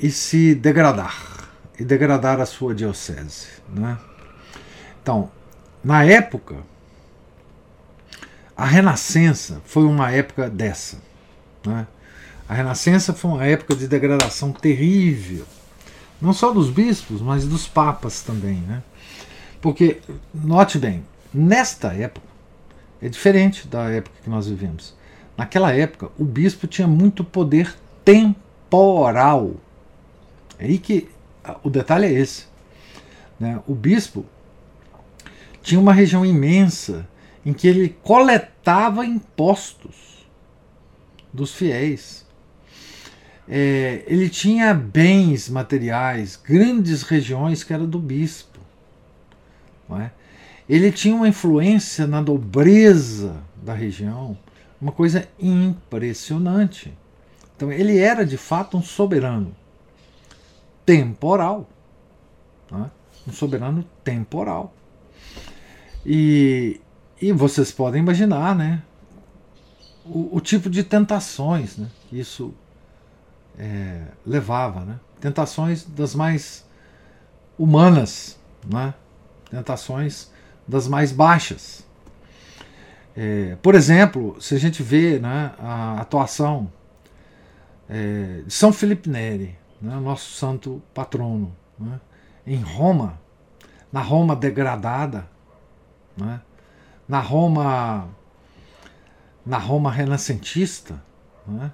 e se degradar, e degradar a sua diocese. Né? Então, na época, a Renascença foi uma época dessa. Né? A Renascença foi uma época de degradação terrível, não só dos bispos, mas dos papas também. Né? Porque, note bem, nesta época, é diferente da época que nós vivemos. Naquela época, o bispo tinha muito poder temporal. É aí que o detalhe é esse. Né? O bispo tinha uma região imensa em que ele coletava impostos dos fiéis. Ele tinha bens materiais, grandes regiões que eram do bispo. Não é? Ele tinha uma influência na nobreza da região, uma coisa impressionante. Então ele era de fato um soberano temporal, né? Um soberano temporal. E vocês podem imaginar, né, o tipo de tentações, né, que isso levava, né? Tentações das mais humanas, né? Tentações das mais baixas. Por exemplo, se a gente vê, né, a atuação de São Filipe Néri, né, nosso santo patrono, né, em Roma, na Roma degradada, né, na Roma renascentista, né,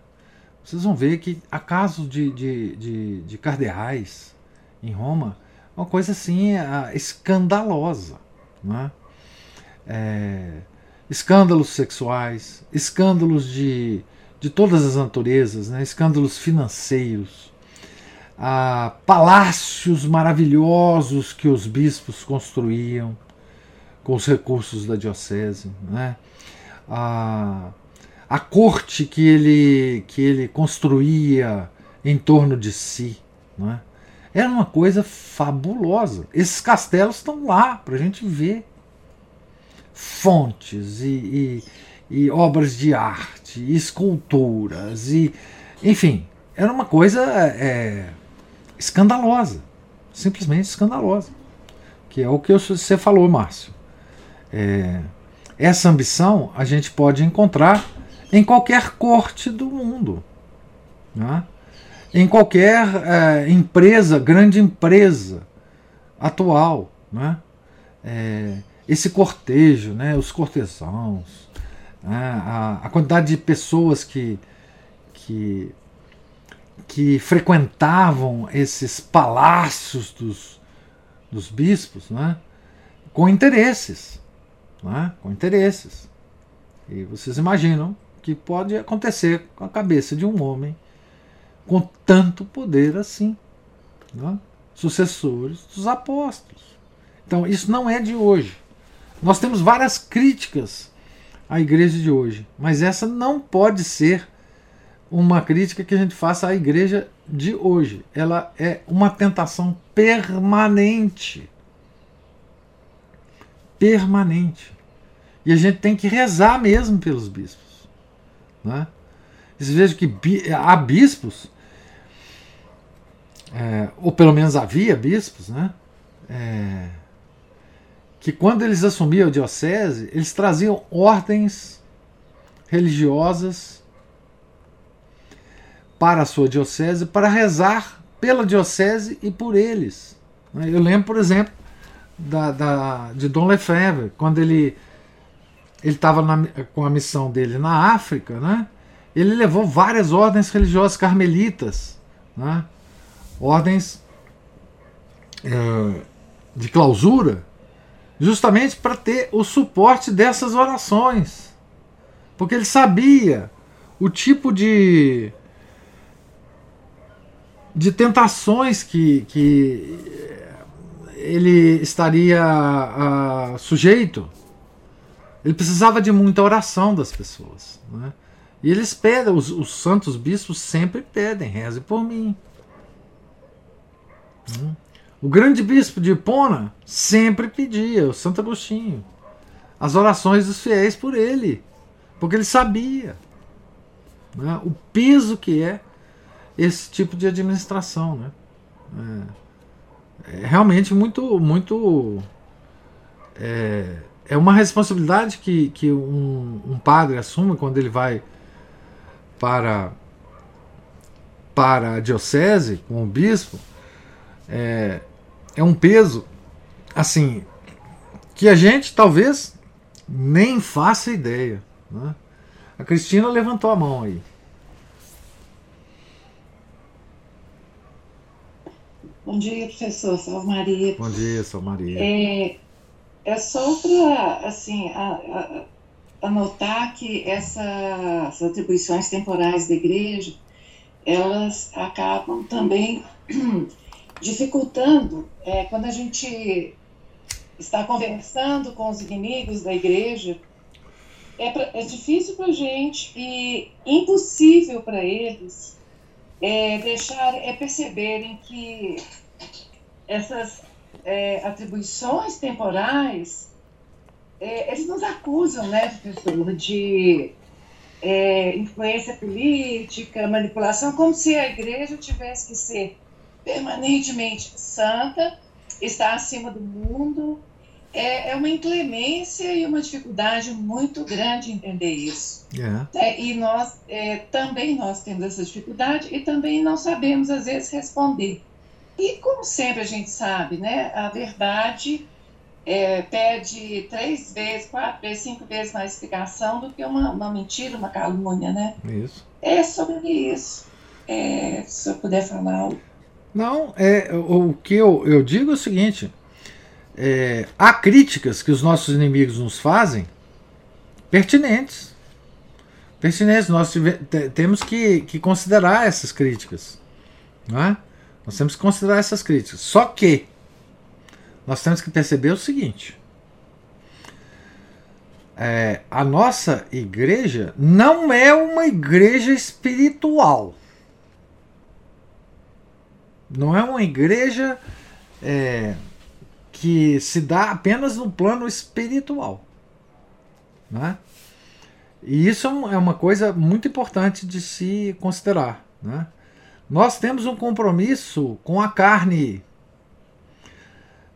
vocês vão ver que há casos de cardeais em Roma, uma coisa assim escandalosa, né, escândalos sexuais, escândalos de todas as naturezas, né, escândalos financeiros, palácios maravilhosos que os bispos construíam com os recursos da diocese, né? A corte que ele construía em torno de si, né? Era uma coisa fabulosa. Esses castelos estão lá para a gente ver. Fontes e obras de arte, e esculturas, e, enfim, era uma coisa escandalosa, simplesmente escandalosa, que é o que você falou, Márcio. Essa ambição a gente pode encontrar em qualquer corte do mundo, né? Em qualquer empresa, grande empresa atual, né? Esse cortejo, né? Os cortesãos, a quantidade de pessoas que frequentavam esses palácios dos bispos, né? Com interesses, né? Com interesses. E vocês imaginam que pode acontecer com a cabeça de um homem com tanto poder assim, né? Sucessores dos apóstolos. Então isso não é de hoje. Nós temos várias críticas à igreja de hoje, mas essa não pode ser uma crítica que a gente faça à igreja de hoje. Ela é uma tentação permanente. Permanente. E a gente tem que rezar mesmo pelos bispos, né? Vocês vejam que há bispos, ou pelo menos havia bispos, né? Que quando eles assumiam a diocese, eles traziam ordens religiosas para a sua diocese, para rezar pela diocese e por eles. Eu lembro, por exemplo, de Dom Lefebvre, quando ele estava com a missão dele na África, né? Ele levou várias ordens religiosas carmelitas, né? Ordens de clausura, justamente para ter o suporte dessas orações, porque ele sabia o tipo de tentações que ele estaria sujeito. Ele precisava de muita oração das pessoas, né? E eles pedem, os santos bispos sempre pedem: reze por mim. O grande bispo de Hipona sempre pedia, o Santo Agostinho, as orações dos fiéis por ele, porque ele sabia, né, o peso que é esse tipo de administração, né? É realmente muito é uma responsabilidade que um padre assume quando ele vai para a diocese com o bispo. É um peso assim que a gente talvez nem faça ideia, né? A Cristina levantou a mão aí. Bom dia, professor. Salve Maria. Bom dia, Salve Maria. É só para assim, anotar que essas atribuições temporais da igreja, elas acabam também dificultando, quando a gente está conversando com os inimigos da igreja, é difícil para a gente e impossível para eles perceberem que essas atribuições temporais, eles nos acusam, né, professor, de influência política, manipulação, como se a igreja tivesse que ser permanentemente santa, está acima do mundo. É uma inclemência e uma dificuldade muito grande entender isso. Yeah. E nós também nós temos essa dificuldade e também não sabemos, às vezes, responder. E, como sempre a gente sabe, né, a verdade pede 3 vezes, 4 vezes, 5 vezes mais explicação do que uma mentira, uma calúnia, né? Isso. É sobre isso. Se eu puder falar... Não, o que eu digo é o seguinte: há críticas que os nossos inimigos nos fazem pertinentes. Nós temos que considerar essas críticas, não é? Nós temos que considerar essas críticas. Só que nós temos que perceber o seguinte: a nossa igreja não é uma igreja espiritual. Não é uma igreja que se dá apenas no plano espiritual, né? E isso é uma coisa muito importante de se considerar, né? Nós temos um compromisso com a carne,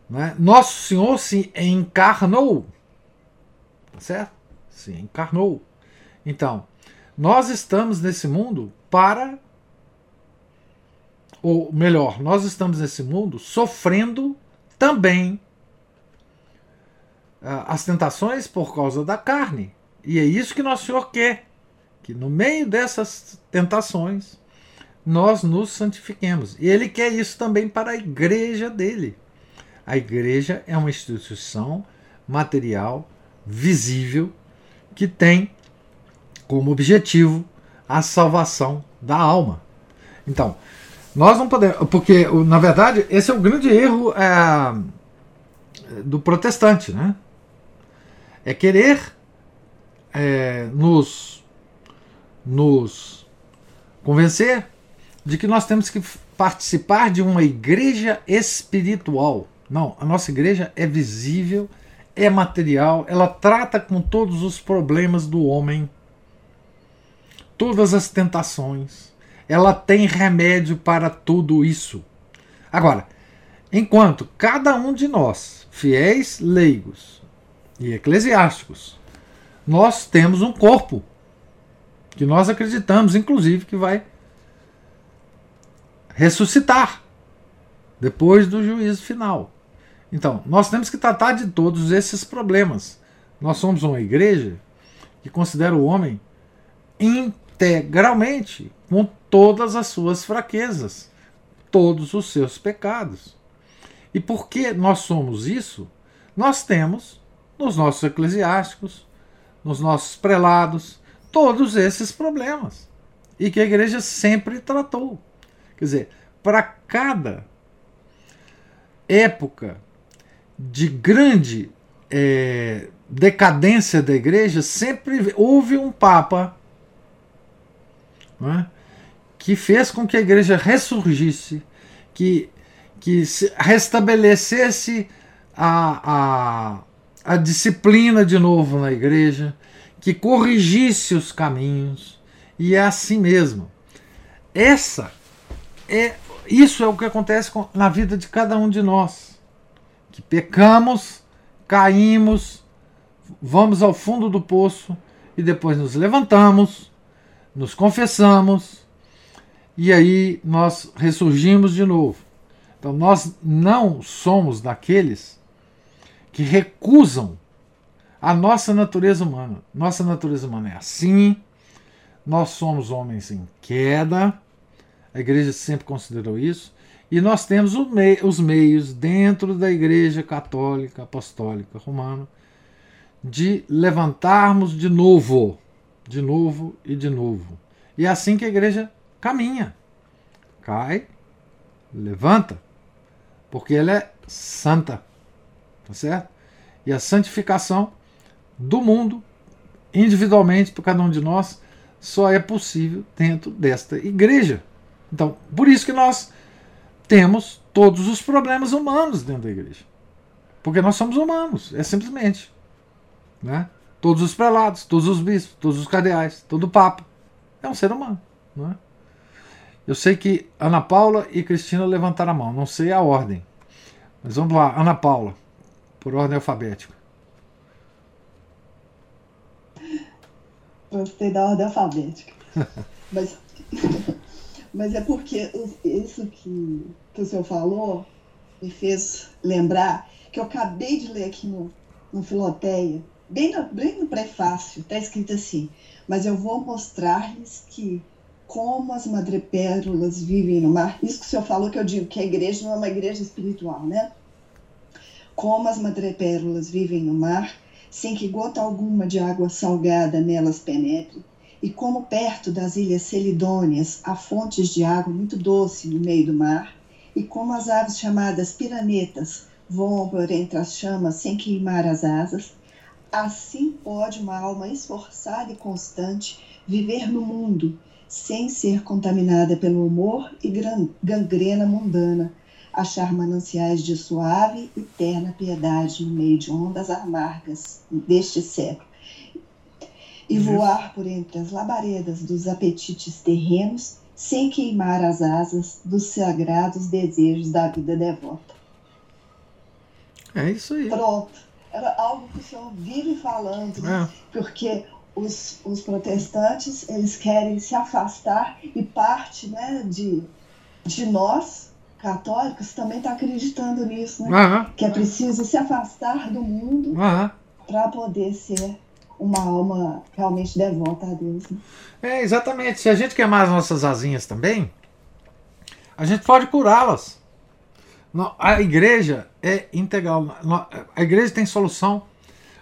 né? Nosso Senhor se encarnou, tá certo? Se encarnou. Então, nós estamos nesse mundo para... Ou melhor, nós estamos nesse mundo sofrendo também as tentações por causa da carne. E é isso que Nosso Senhor quer, que no meio dessas tentações nós nos santifiquemos. E Ele quer isso também para a igreja dele. A igreja é uma instituição material, visível, que tem como objetivo a salvação da alma. Então, nós não podemos, porque, na verdade, esse é o grande erro do protestante, né? É querer nos convencer de que nós temos que participar de uma igreja espiritual. Não, a nossa igreja é visível, é material, ela trata com todos os problemas do homem, todas as tentações. Ela tem remédio para tudo isso. Agora, enquanto cada um de nós, fiéis, leigos e eclesiásticos, nós temos um corpo que nós acreditamos, inclusive, que vai ressuscitar depois do juízo final. Então, nós temos que tratar de todos esses problemas. Nós somos uma igreja que considera o homem integralmente, com todas as suas fraquezas, todos os seus pecados. E porque nós somos isso, nós temos nos nossos eclesiásticos, nos nossos prelados, todos esses problemas, e que a igreja sempre tratou. Quer dizer, para cada época de grande decadência da igreja, sempre houve um papa, né, que fez com que a igreja ressurgisse, que se restabelecesse a disciplina de novo na igreja, que corrigisse os caminhos, e é assim mesmo. Isso é o que acontece na vida de cada um de nós, que pecamos, caímos, vamos ao fundo do poço, e depois nos levantamos, nos confessamos, e aí nós ressurgimos de novo. Então, nós não somos daqueles que recusam a nossa natureza humana. Nossa natureza humana é assim, nós somos homens em queda, a igreja sempre considerou isso, e nós temos os meios dentro da igreja católica, apostólica, romana, de levantarmos de novo e de novo. E é assim que a igreja caminha, cai, levanta, porque ela é santa, tá certo? E a santificação do mundo, individualmente, para cada um de nós, só é possível dentro desta igreja. Então, por isso que nós temos todos os problemas humanos dentro da igreja, porque nós somos humanos, é simplesmente, né? Todos os prelados, todos os bispos, todos os cardeais, todo o papa é um ser humano, não é? Eu sei que Ana Paula e Cristina levantaram a mão, não sei a ordem, mas vamos lá, Ana Paula, por ordem alfabética. Gostei da ordem alfabética. mas é porque isso que o senhor falou me fez lembrar que eu acabei de ler aqui no Filoteia, bem no prefácio, está escrito assim: mas eu vou mostrar-lhes que como as madrepérolas vivem no mar. Isso que o senhor falou, que eu digo que a igreja não é uma igreja espiritual, né? Como as madrepérolas vivem no mar, sem que gota alguma de água salgada nelas penetre, e como perto das ilhas Celidônias há fontes de água muito doce no meio do mar, e como as aves chamadas piranetas voam por entre as chamas sem queimar as asas, assim pode uma alma esforçada e constante viver no mundo, sem ser contaminada pelo humor e gangrena mundana, achar mananciais de suave e terna piedade no meio de ondas amargas deste século, e voar por entre as labaredas dos apetites terrenos, sem queimar as asas dos sagrados desejos da vida devota. É isso aí. Pronto. Era algo que o senhor vive falando, né? Porque os protestantes, eles querem se afastar, e parte, né, de nós, católicos, também está acreditando nisso, né? Que é preciso se afastar do mundo para poder ser uma alma realmente devota a Deus, né? É, exatamente. Se a gente queimar as nossas asinhas também, a gente pode curá-las. A igreja é integral. A igreja tem solução.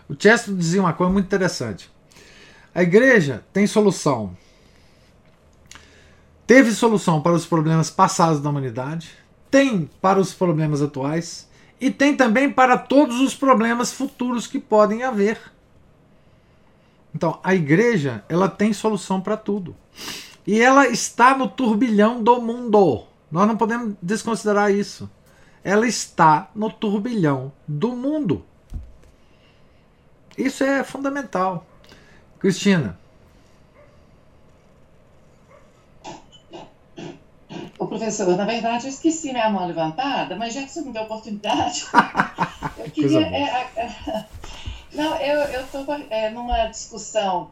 O Chesterton dizia uma coisa muito interessante. A igreja tem solução. Teve solução para os problemas passados da humanidade, tem para os problemas atuais e tem também para todos os problemas futuros que podem haver. Então, a igreja, ela tem solução para tudo. E ela está no turbilhão do mundo. Nós não podemos desconsiderar isso. Ela está no turbilhão do mundo. Isso é fundamental. Cristina. Ô, professor, na verdade eu esqueci minha mão levantada, mas já que você me deu a oportunidade, eu queria... Não, eu estou numa discussão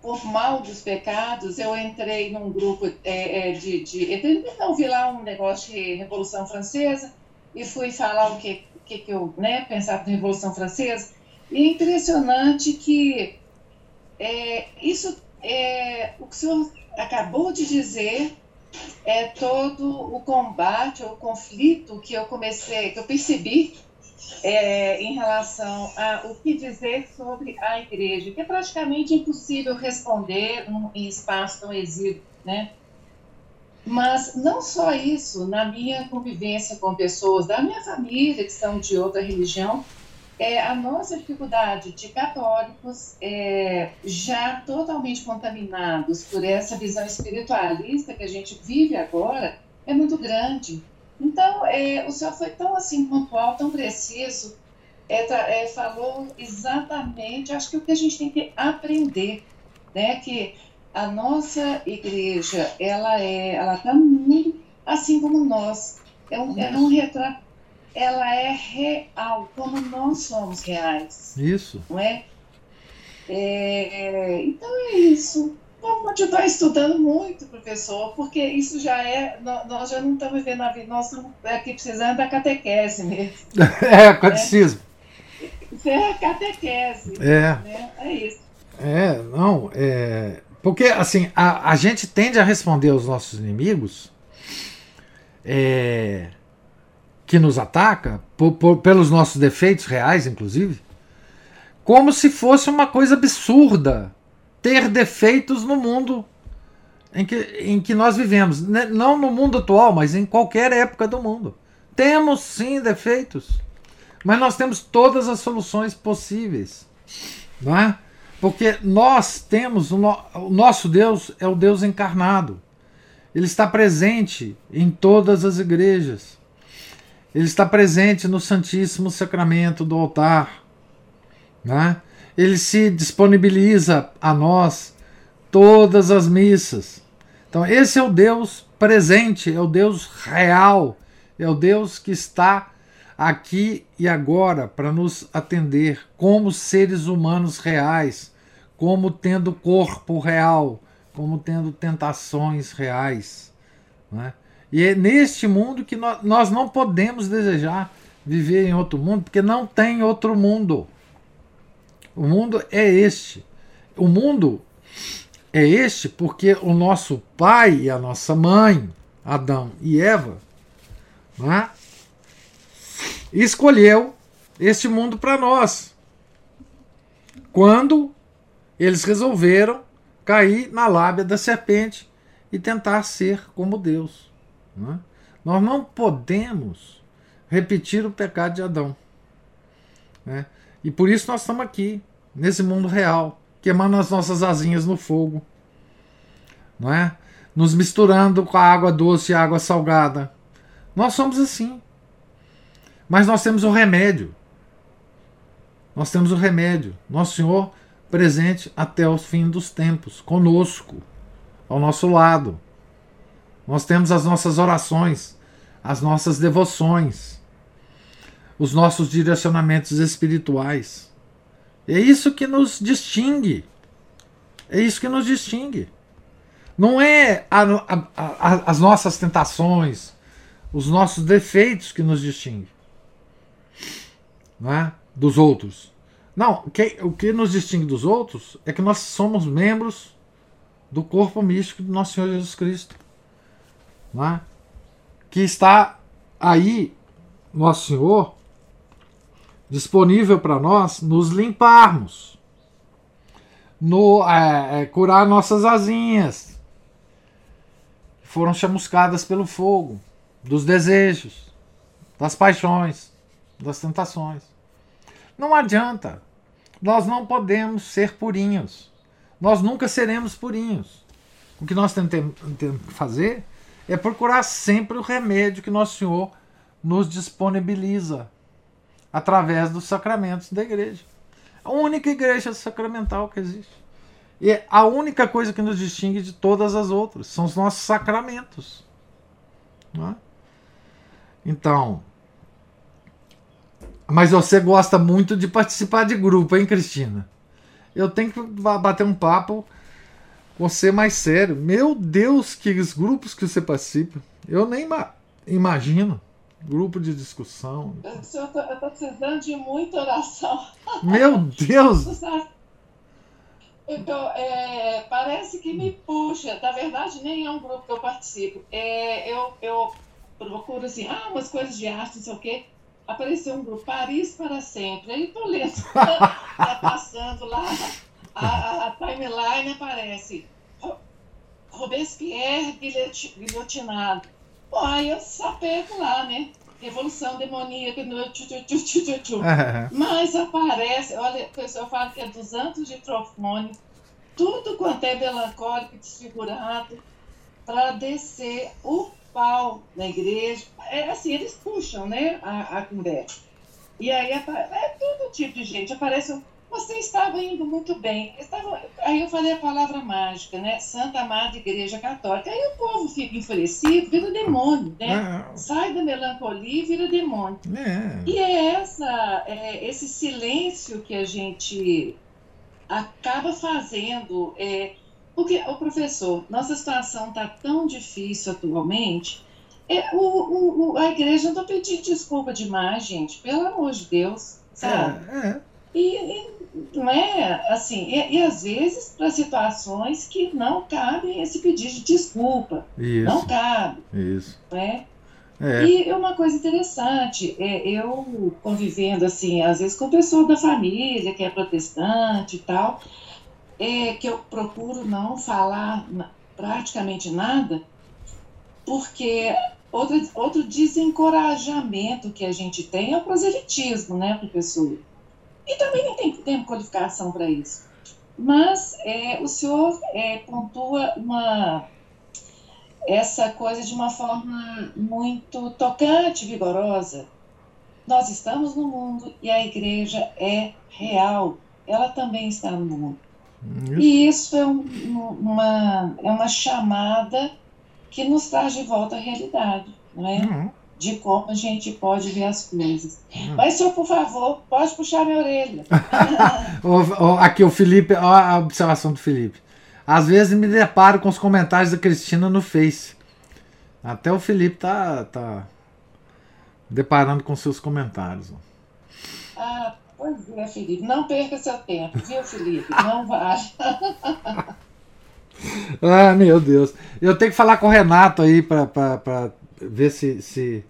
por mal dos pecados. Eu entrei num grupo eu vi lá um negócio de Revolução Francesa, e fui falar o que eu, né, pensava da Revolução Francesa. E é impressionante que o que o senhor acabou de dizer é todo o combate, o conflito que eu percebi em relação a o que dizer sobre a igreja, que é praticamente impossível responder em espaço tão exíguo, né? Mas não só isso, na minha convivência com pessoas da minha família que são de outra religião, a nossa dificuldade de católicos já totalmente contaminados por essa visão espiritualista que a gente vive agora é muito grande. Então, o senhor foi tão assim pontual, tão preciso, falou exatamente, acho que o que a gente tem que aprender, né, que a nossa igreja, ela está muito assim como nós, é um retrato, ela é real, como nós somos reais. Isso. Não é? Então é isso. Vamos continuar estudando muito, professor, porque isso já é... Nós já não estamos vivendo a vida, nós estamos aqui precisando da catequese mesmo. Catecismo. Isso é catequese. Né? É isso. Porque, assim, a gente tende a responder aos nossos inimigos que nos ataca, pelos nossos defeitos reais, inclusive, como se fosse uma coisa absurda ter defeitos no mundo em que nós vivemos. Não no mundo atual, mas em qualquer época do mundo. Temos, sim, defeitos. Mas nós temos todas as soluções possíveis. Não é? Porque nós temos... O nosso Deus é o Deus encarnado. Ele está presente em todas as igrejas. Ele está presente no Santíssimo Sacramento do altar. Não é? Ele se disponibiliza a nós todas as missas. Então esse é o Deus presente, é o Deus real, é o Deus que está aqui e agora para nos atender como seres humanos reais, como tendo corpo real, como tendo tentações reais, né? E é neste mundo que nós não podemos desejar viver em outro mundo, porque não tem outro mundo. O mundo é este. O mundo é este porque o nosso pai e a nossa mãe, Adão e Eva, né, escolheu este mundo para nós quando eles resolveram cair na lábia da serpente e tentar ser como Deus, né? Nós não podemos repetir o pecado de Adão, né? E por isso nós estamos aqui, nesse mundo real, queimando as nossas asinhas no fogo, não é? Nos misturando com a água doce e a água salgada. Nós somos assim. Mas nós temos o remédio. Nós temos o remédio. Nosso Senhor presente até o fim dos tempos, conosco, ao nosso lado. Nós temos as nossas orações, as nossas devoções, os nossos direcionamentos espirituais. É isso que nos distingue. É isso que nos distingue. Não é as nossas tentações, os nossos defeitos que nos distingue, não é? Dos outros. Não, o que nos distingue dos outros é que nós somos membros do corpo místico do nosso Senhor Jesus Cristo, não é? Que está aí, nosso Senhor, disponível para nós nos limparmos, curar nossas asinhas, que foram chamuscadas pelo fogo, dos desejos, das paixões, das tentações. Não adianta, nós não podemos ser purinhos, nós nunca seremos purinhos. O que nós temos que fazer é procurar sempre o remédio que Nosso Senhor nos disponibiliza através dos sacramentos da igreja. A única igreja sacramental que existe. E é a única coisa que nos distingue de todas as outras são os nossos sacramentos. Não é? Então, mas você gosta muito de participar de grupo, hein, Cristina? Eu tenho que bater um papo com você mais sério. Meu Deus, que os grupos que você participa, eu nem imagino. Grupo de discussão. Eu estou precisando de muita oração. Meu Deus! Parece que me puxa. Na verdade, nem é um grupo que eu participo. Eu procuro assim, umas coisas de arte, não sei o quê. Apareceu um grupo, Paris para sempre. Aí estou lendo. Está passando lá. A timeline aparece. Robespierre guilhotinado. Bom, aí eu só perco lá, né? Revolução demoníaca, tchu. Mas aparece, olha, o pessoal fala que é 200 de trofone, tudo quanto é melancólico, desfigurado, para descer o pau na igreja. É assim, eles puxam, né, a conversa. E aí é todo tipo de gente. Aparece, você estava indo muito bem. Aí eu falei a palavra mágica, né? Santa Amada Igreja Católica. Aí o povo fica enfurecido, vira demônio, né? Não. Sai da melancolia e vira demônio. Não. E esse silêncio que a gente acaba fazendo. Porque, professor, nossa situação está tão difícil atualmente. A igreja, não estou pedindo desculpa demais, gente. Pelo amor de Deus, sabe? E não é assim, e às vezes para situações que não cabem esse pedido de desculpa. Isso, não cabe. Isso. Né? E uma coisa interessante, eu convivendo assim, às vezes com o pessoal da família que é protestante e tal, que eu procuro não falar praticamente nada, porque outro desencorajamento que a gente tem é o proselitismo, né, professor? E também nem tem qualificação para isso. Mas o senhor pontua essa coisa de uma forma muito tocante, vigorosa. Nós estamos no mundo e a igreja é real. Ela também está no mundo. E isso é uma chamada que nos traz de volta à realidade, não é? De como a gente pode ver as coisas. Mas, senhor, por favor, pode puxar minha orelha. Aqui, o Felipe, a observação do Felipe. Às vezes me deparo com os comentários da Cristina no Face. Até o Felipe tá deparando com seus comentários. Pois é, Felipe. Não perca seu tempo, viu, Felipe? Não vai. Meu Deus. Eu tenho que falar com o Renato aí para ver se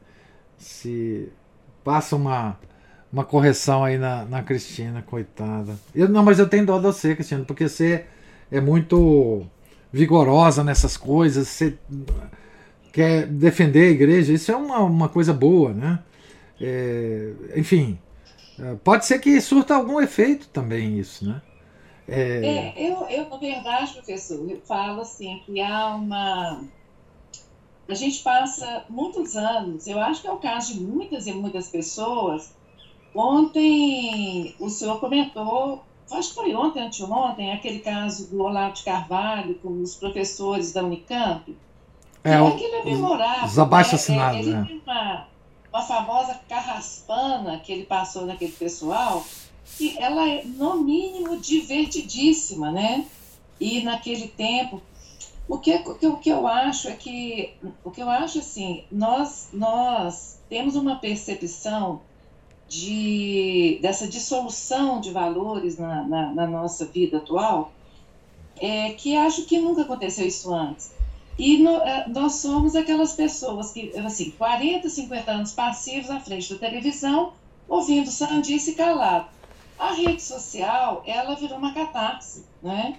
passa uma correção aí na Cristina, coitada. Mas eu tenho dó de você, Cristina, porque você é muito vigorosa nessas coisas, você quer defender a igreja, isso é uma coisa boa, né? Enfim, pode ser que surta algum efeito também isso, né? Na verdade, professor, eu falo assim, que há uma... A gente passa muitos anos, eu acho que é o caso de muitas e muitas pessoas. Ontem o senhor comentou, acho que foi ontem, anteontem, aquele caso do Olavo de Carvalho com os professores da Unicamp. Aquilo é memorável. Os abaixo-assinados, né? Ele tem uma famosa carraspana que ele passou naquele pessoal, que ela é, no mínimo, divertidíssima, né? E naquele tempo... O que eu acho, assim, nós temos uma percepção dessa dissolução de valores na nossa vida atual, que acho que nunca aconteceu isso antes. E nós somos aquelas pessoas que, assim, 40, 50 anos passivos à frente da televisão, ouvindo sandice e calado. A rede social, ela virou uma catarse, né?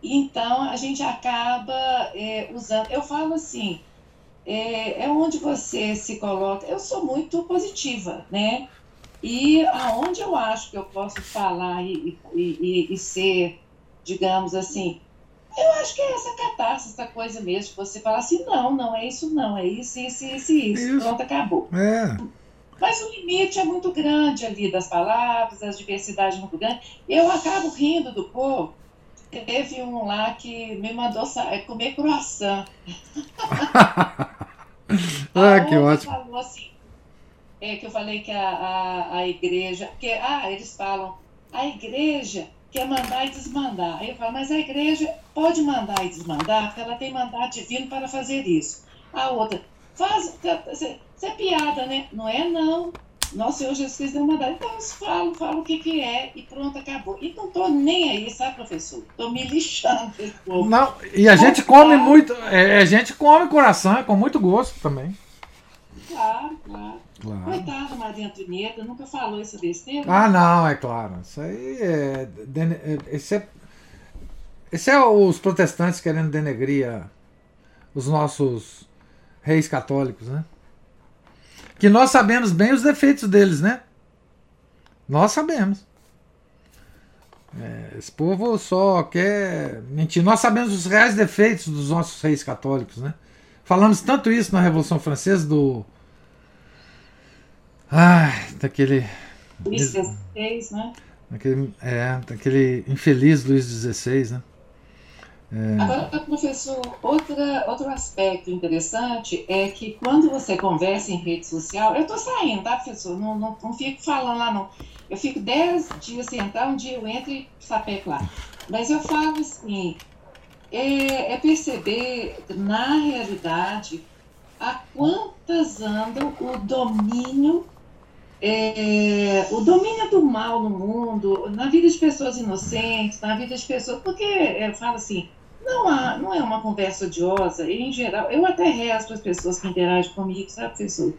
Então, a gente acaba usando... Eu falo assim, é onde você se coloca... Eu sou muito positiva, né? E aonde eu acho que eu posso falar e ser, digamos assim... Eu acho que é essa catástrofe, essa coisa mesmo, você falar assim, não é isso, não, é isso. Pronto, acabou. É. Mas o limite é muito grande ali das palavras, a diversidade é muito grande. Eu acabo rindo do povo. Teve um lá que me mandou comer croissant. Que ótimo. Falou assim, que eu falei que a igreja... Porque, eles falam, a igreja quer mandar e desmandar. Aí eu falo, mas a igreja pode mandar e desmandar, porque ela tem mandato divino para fazer isso. A outra, isso é piada, né? Não é, não. Nosso Senhor Jesus Cristo deu mandado. Então eu falo o que é e pronto, acabou. E não tô nem aí, sabe, professor? Tô me lixando. Não, e a gente come muito, a gente come coração, com muito gosto também. Claro. Coitada Maria Antonieta, nunca falou isso besteira? Não, é claro. Isso aí é... Esse é os protestantes querendo denegrir os nossos reis católicos, né? Que nós sabemos bem os defeitos deles, né? Nós sabemos. Esse povo só quer mentir. Nós sabemos os reais defeitos dos nossos reis católicos, né? Falamos tanto isso na Revolução Francesa daquele... Luiz XVI, né? Daquele infeliz Luiz XVI, né? Agora, professor, outro aspecto interessante é que quando você conversa em rede social... Eu estou saindo, tá, professor? Não fico falando lá, não. Eu fico 10 dias sem entrar, um dia eu entro e sapeco lá. Mas eu falo assim, perceber, na realidade, a quantas andam o domínio do mal no mundo, na vida de pessoas inocentes, na vida de pessoas... Porque eu falo assim... Não é uma conversa odiosa, em geral, eu até rezo as pessoas que interagem comigo, sabe, professor?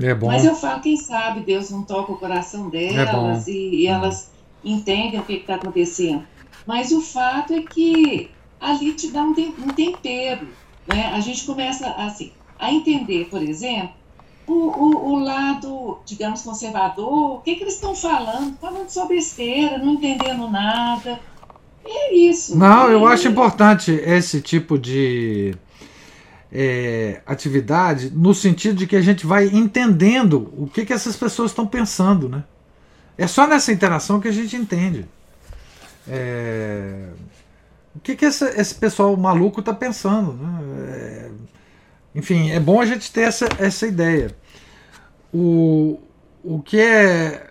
É bom. Mas eu falo, quem sabe Deus não toca o coração delas e elas entendem o que está acontecendo. Mas o fato é que ali te dá um tempero, né? A gente começa assim, a entender, por exemplo, o lado, digamos, conservador, o que eles estão falando só besteira, não entendendo nada... É isso. Não, eu acho importante esse tipo de atividade, no sentido de que a gente vai entendendo o que essas pessoas estão pensando, né? É só nessa interação que a gente entende. O que esse pessoal maluco está pensando, né? Enfim, é bom a gente ter essa ideia. O que é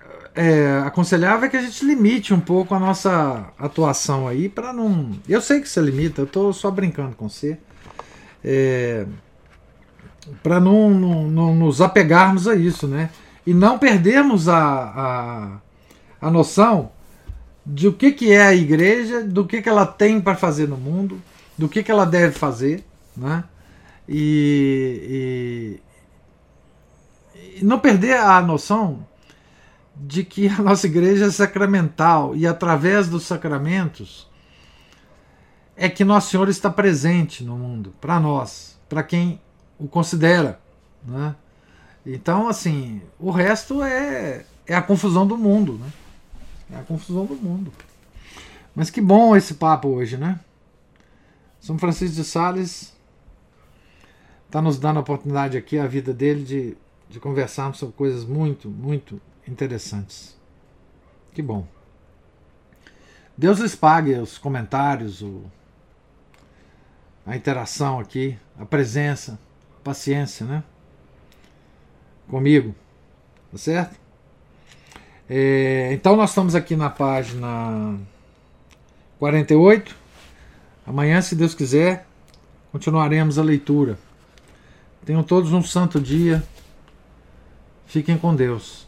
aconselhável é que a gente limite um pouco a nossa atuação aí para não... Eu sei que você limita, eu estou só brincando com você. Para não nos apegarmos a isso, né? E não perdermos a noção de o que é a igreja, do que ela tem para fazer no mundo, do que ela deve fazer, né? E não perder a noção de que a nossa igreja é sacramental e através dos sacramentos é que Nosso Senhor está presente no mundo, para nós, para quem o considera, né? Então, assim, o resto é a confusão do mundo, né? É a confusão do mundo. Mas que bom esse papo hoje, né? São Francisco de Sales está nos dando a oportunidade aqui, a vida dele, de conversarmos sobre coisas muito, muito interessantes. Que bom. Deus lhes pague os comentários, a interação aqui, a presença, a paciência, né? Comigo, tá certo? Então nós estamos aqui na página 48. Amanhã, se Deus quiser, continuaremos a leitura. Tenham todos um santo dia. Fiquem com Deus.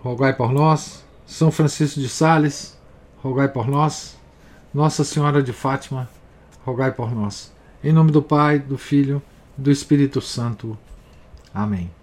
rogai por nós. São Francisco de Sales, rogai por nós. Nossa Senhora de Fátima, rogai por nós. Em nome do Pai, do Filho e do Espírito Santo. Amém.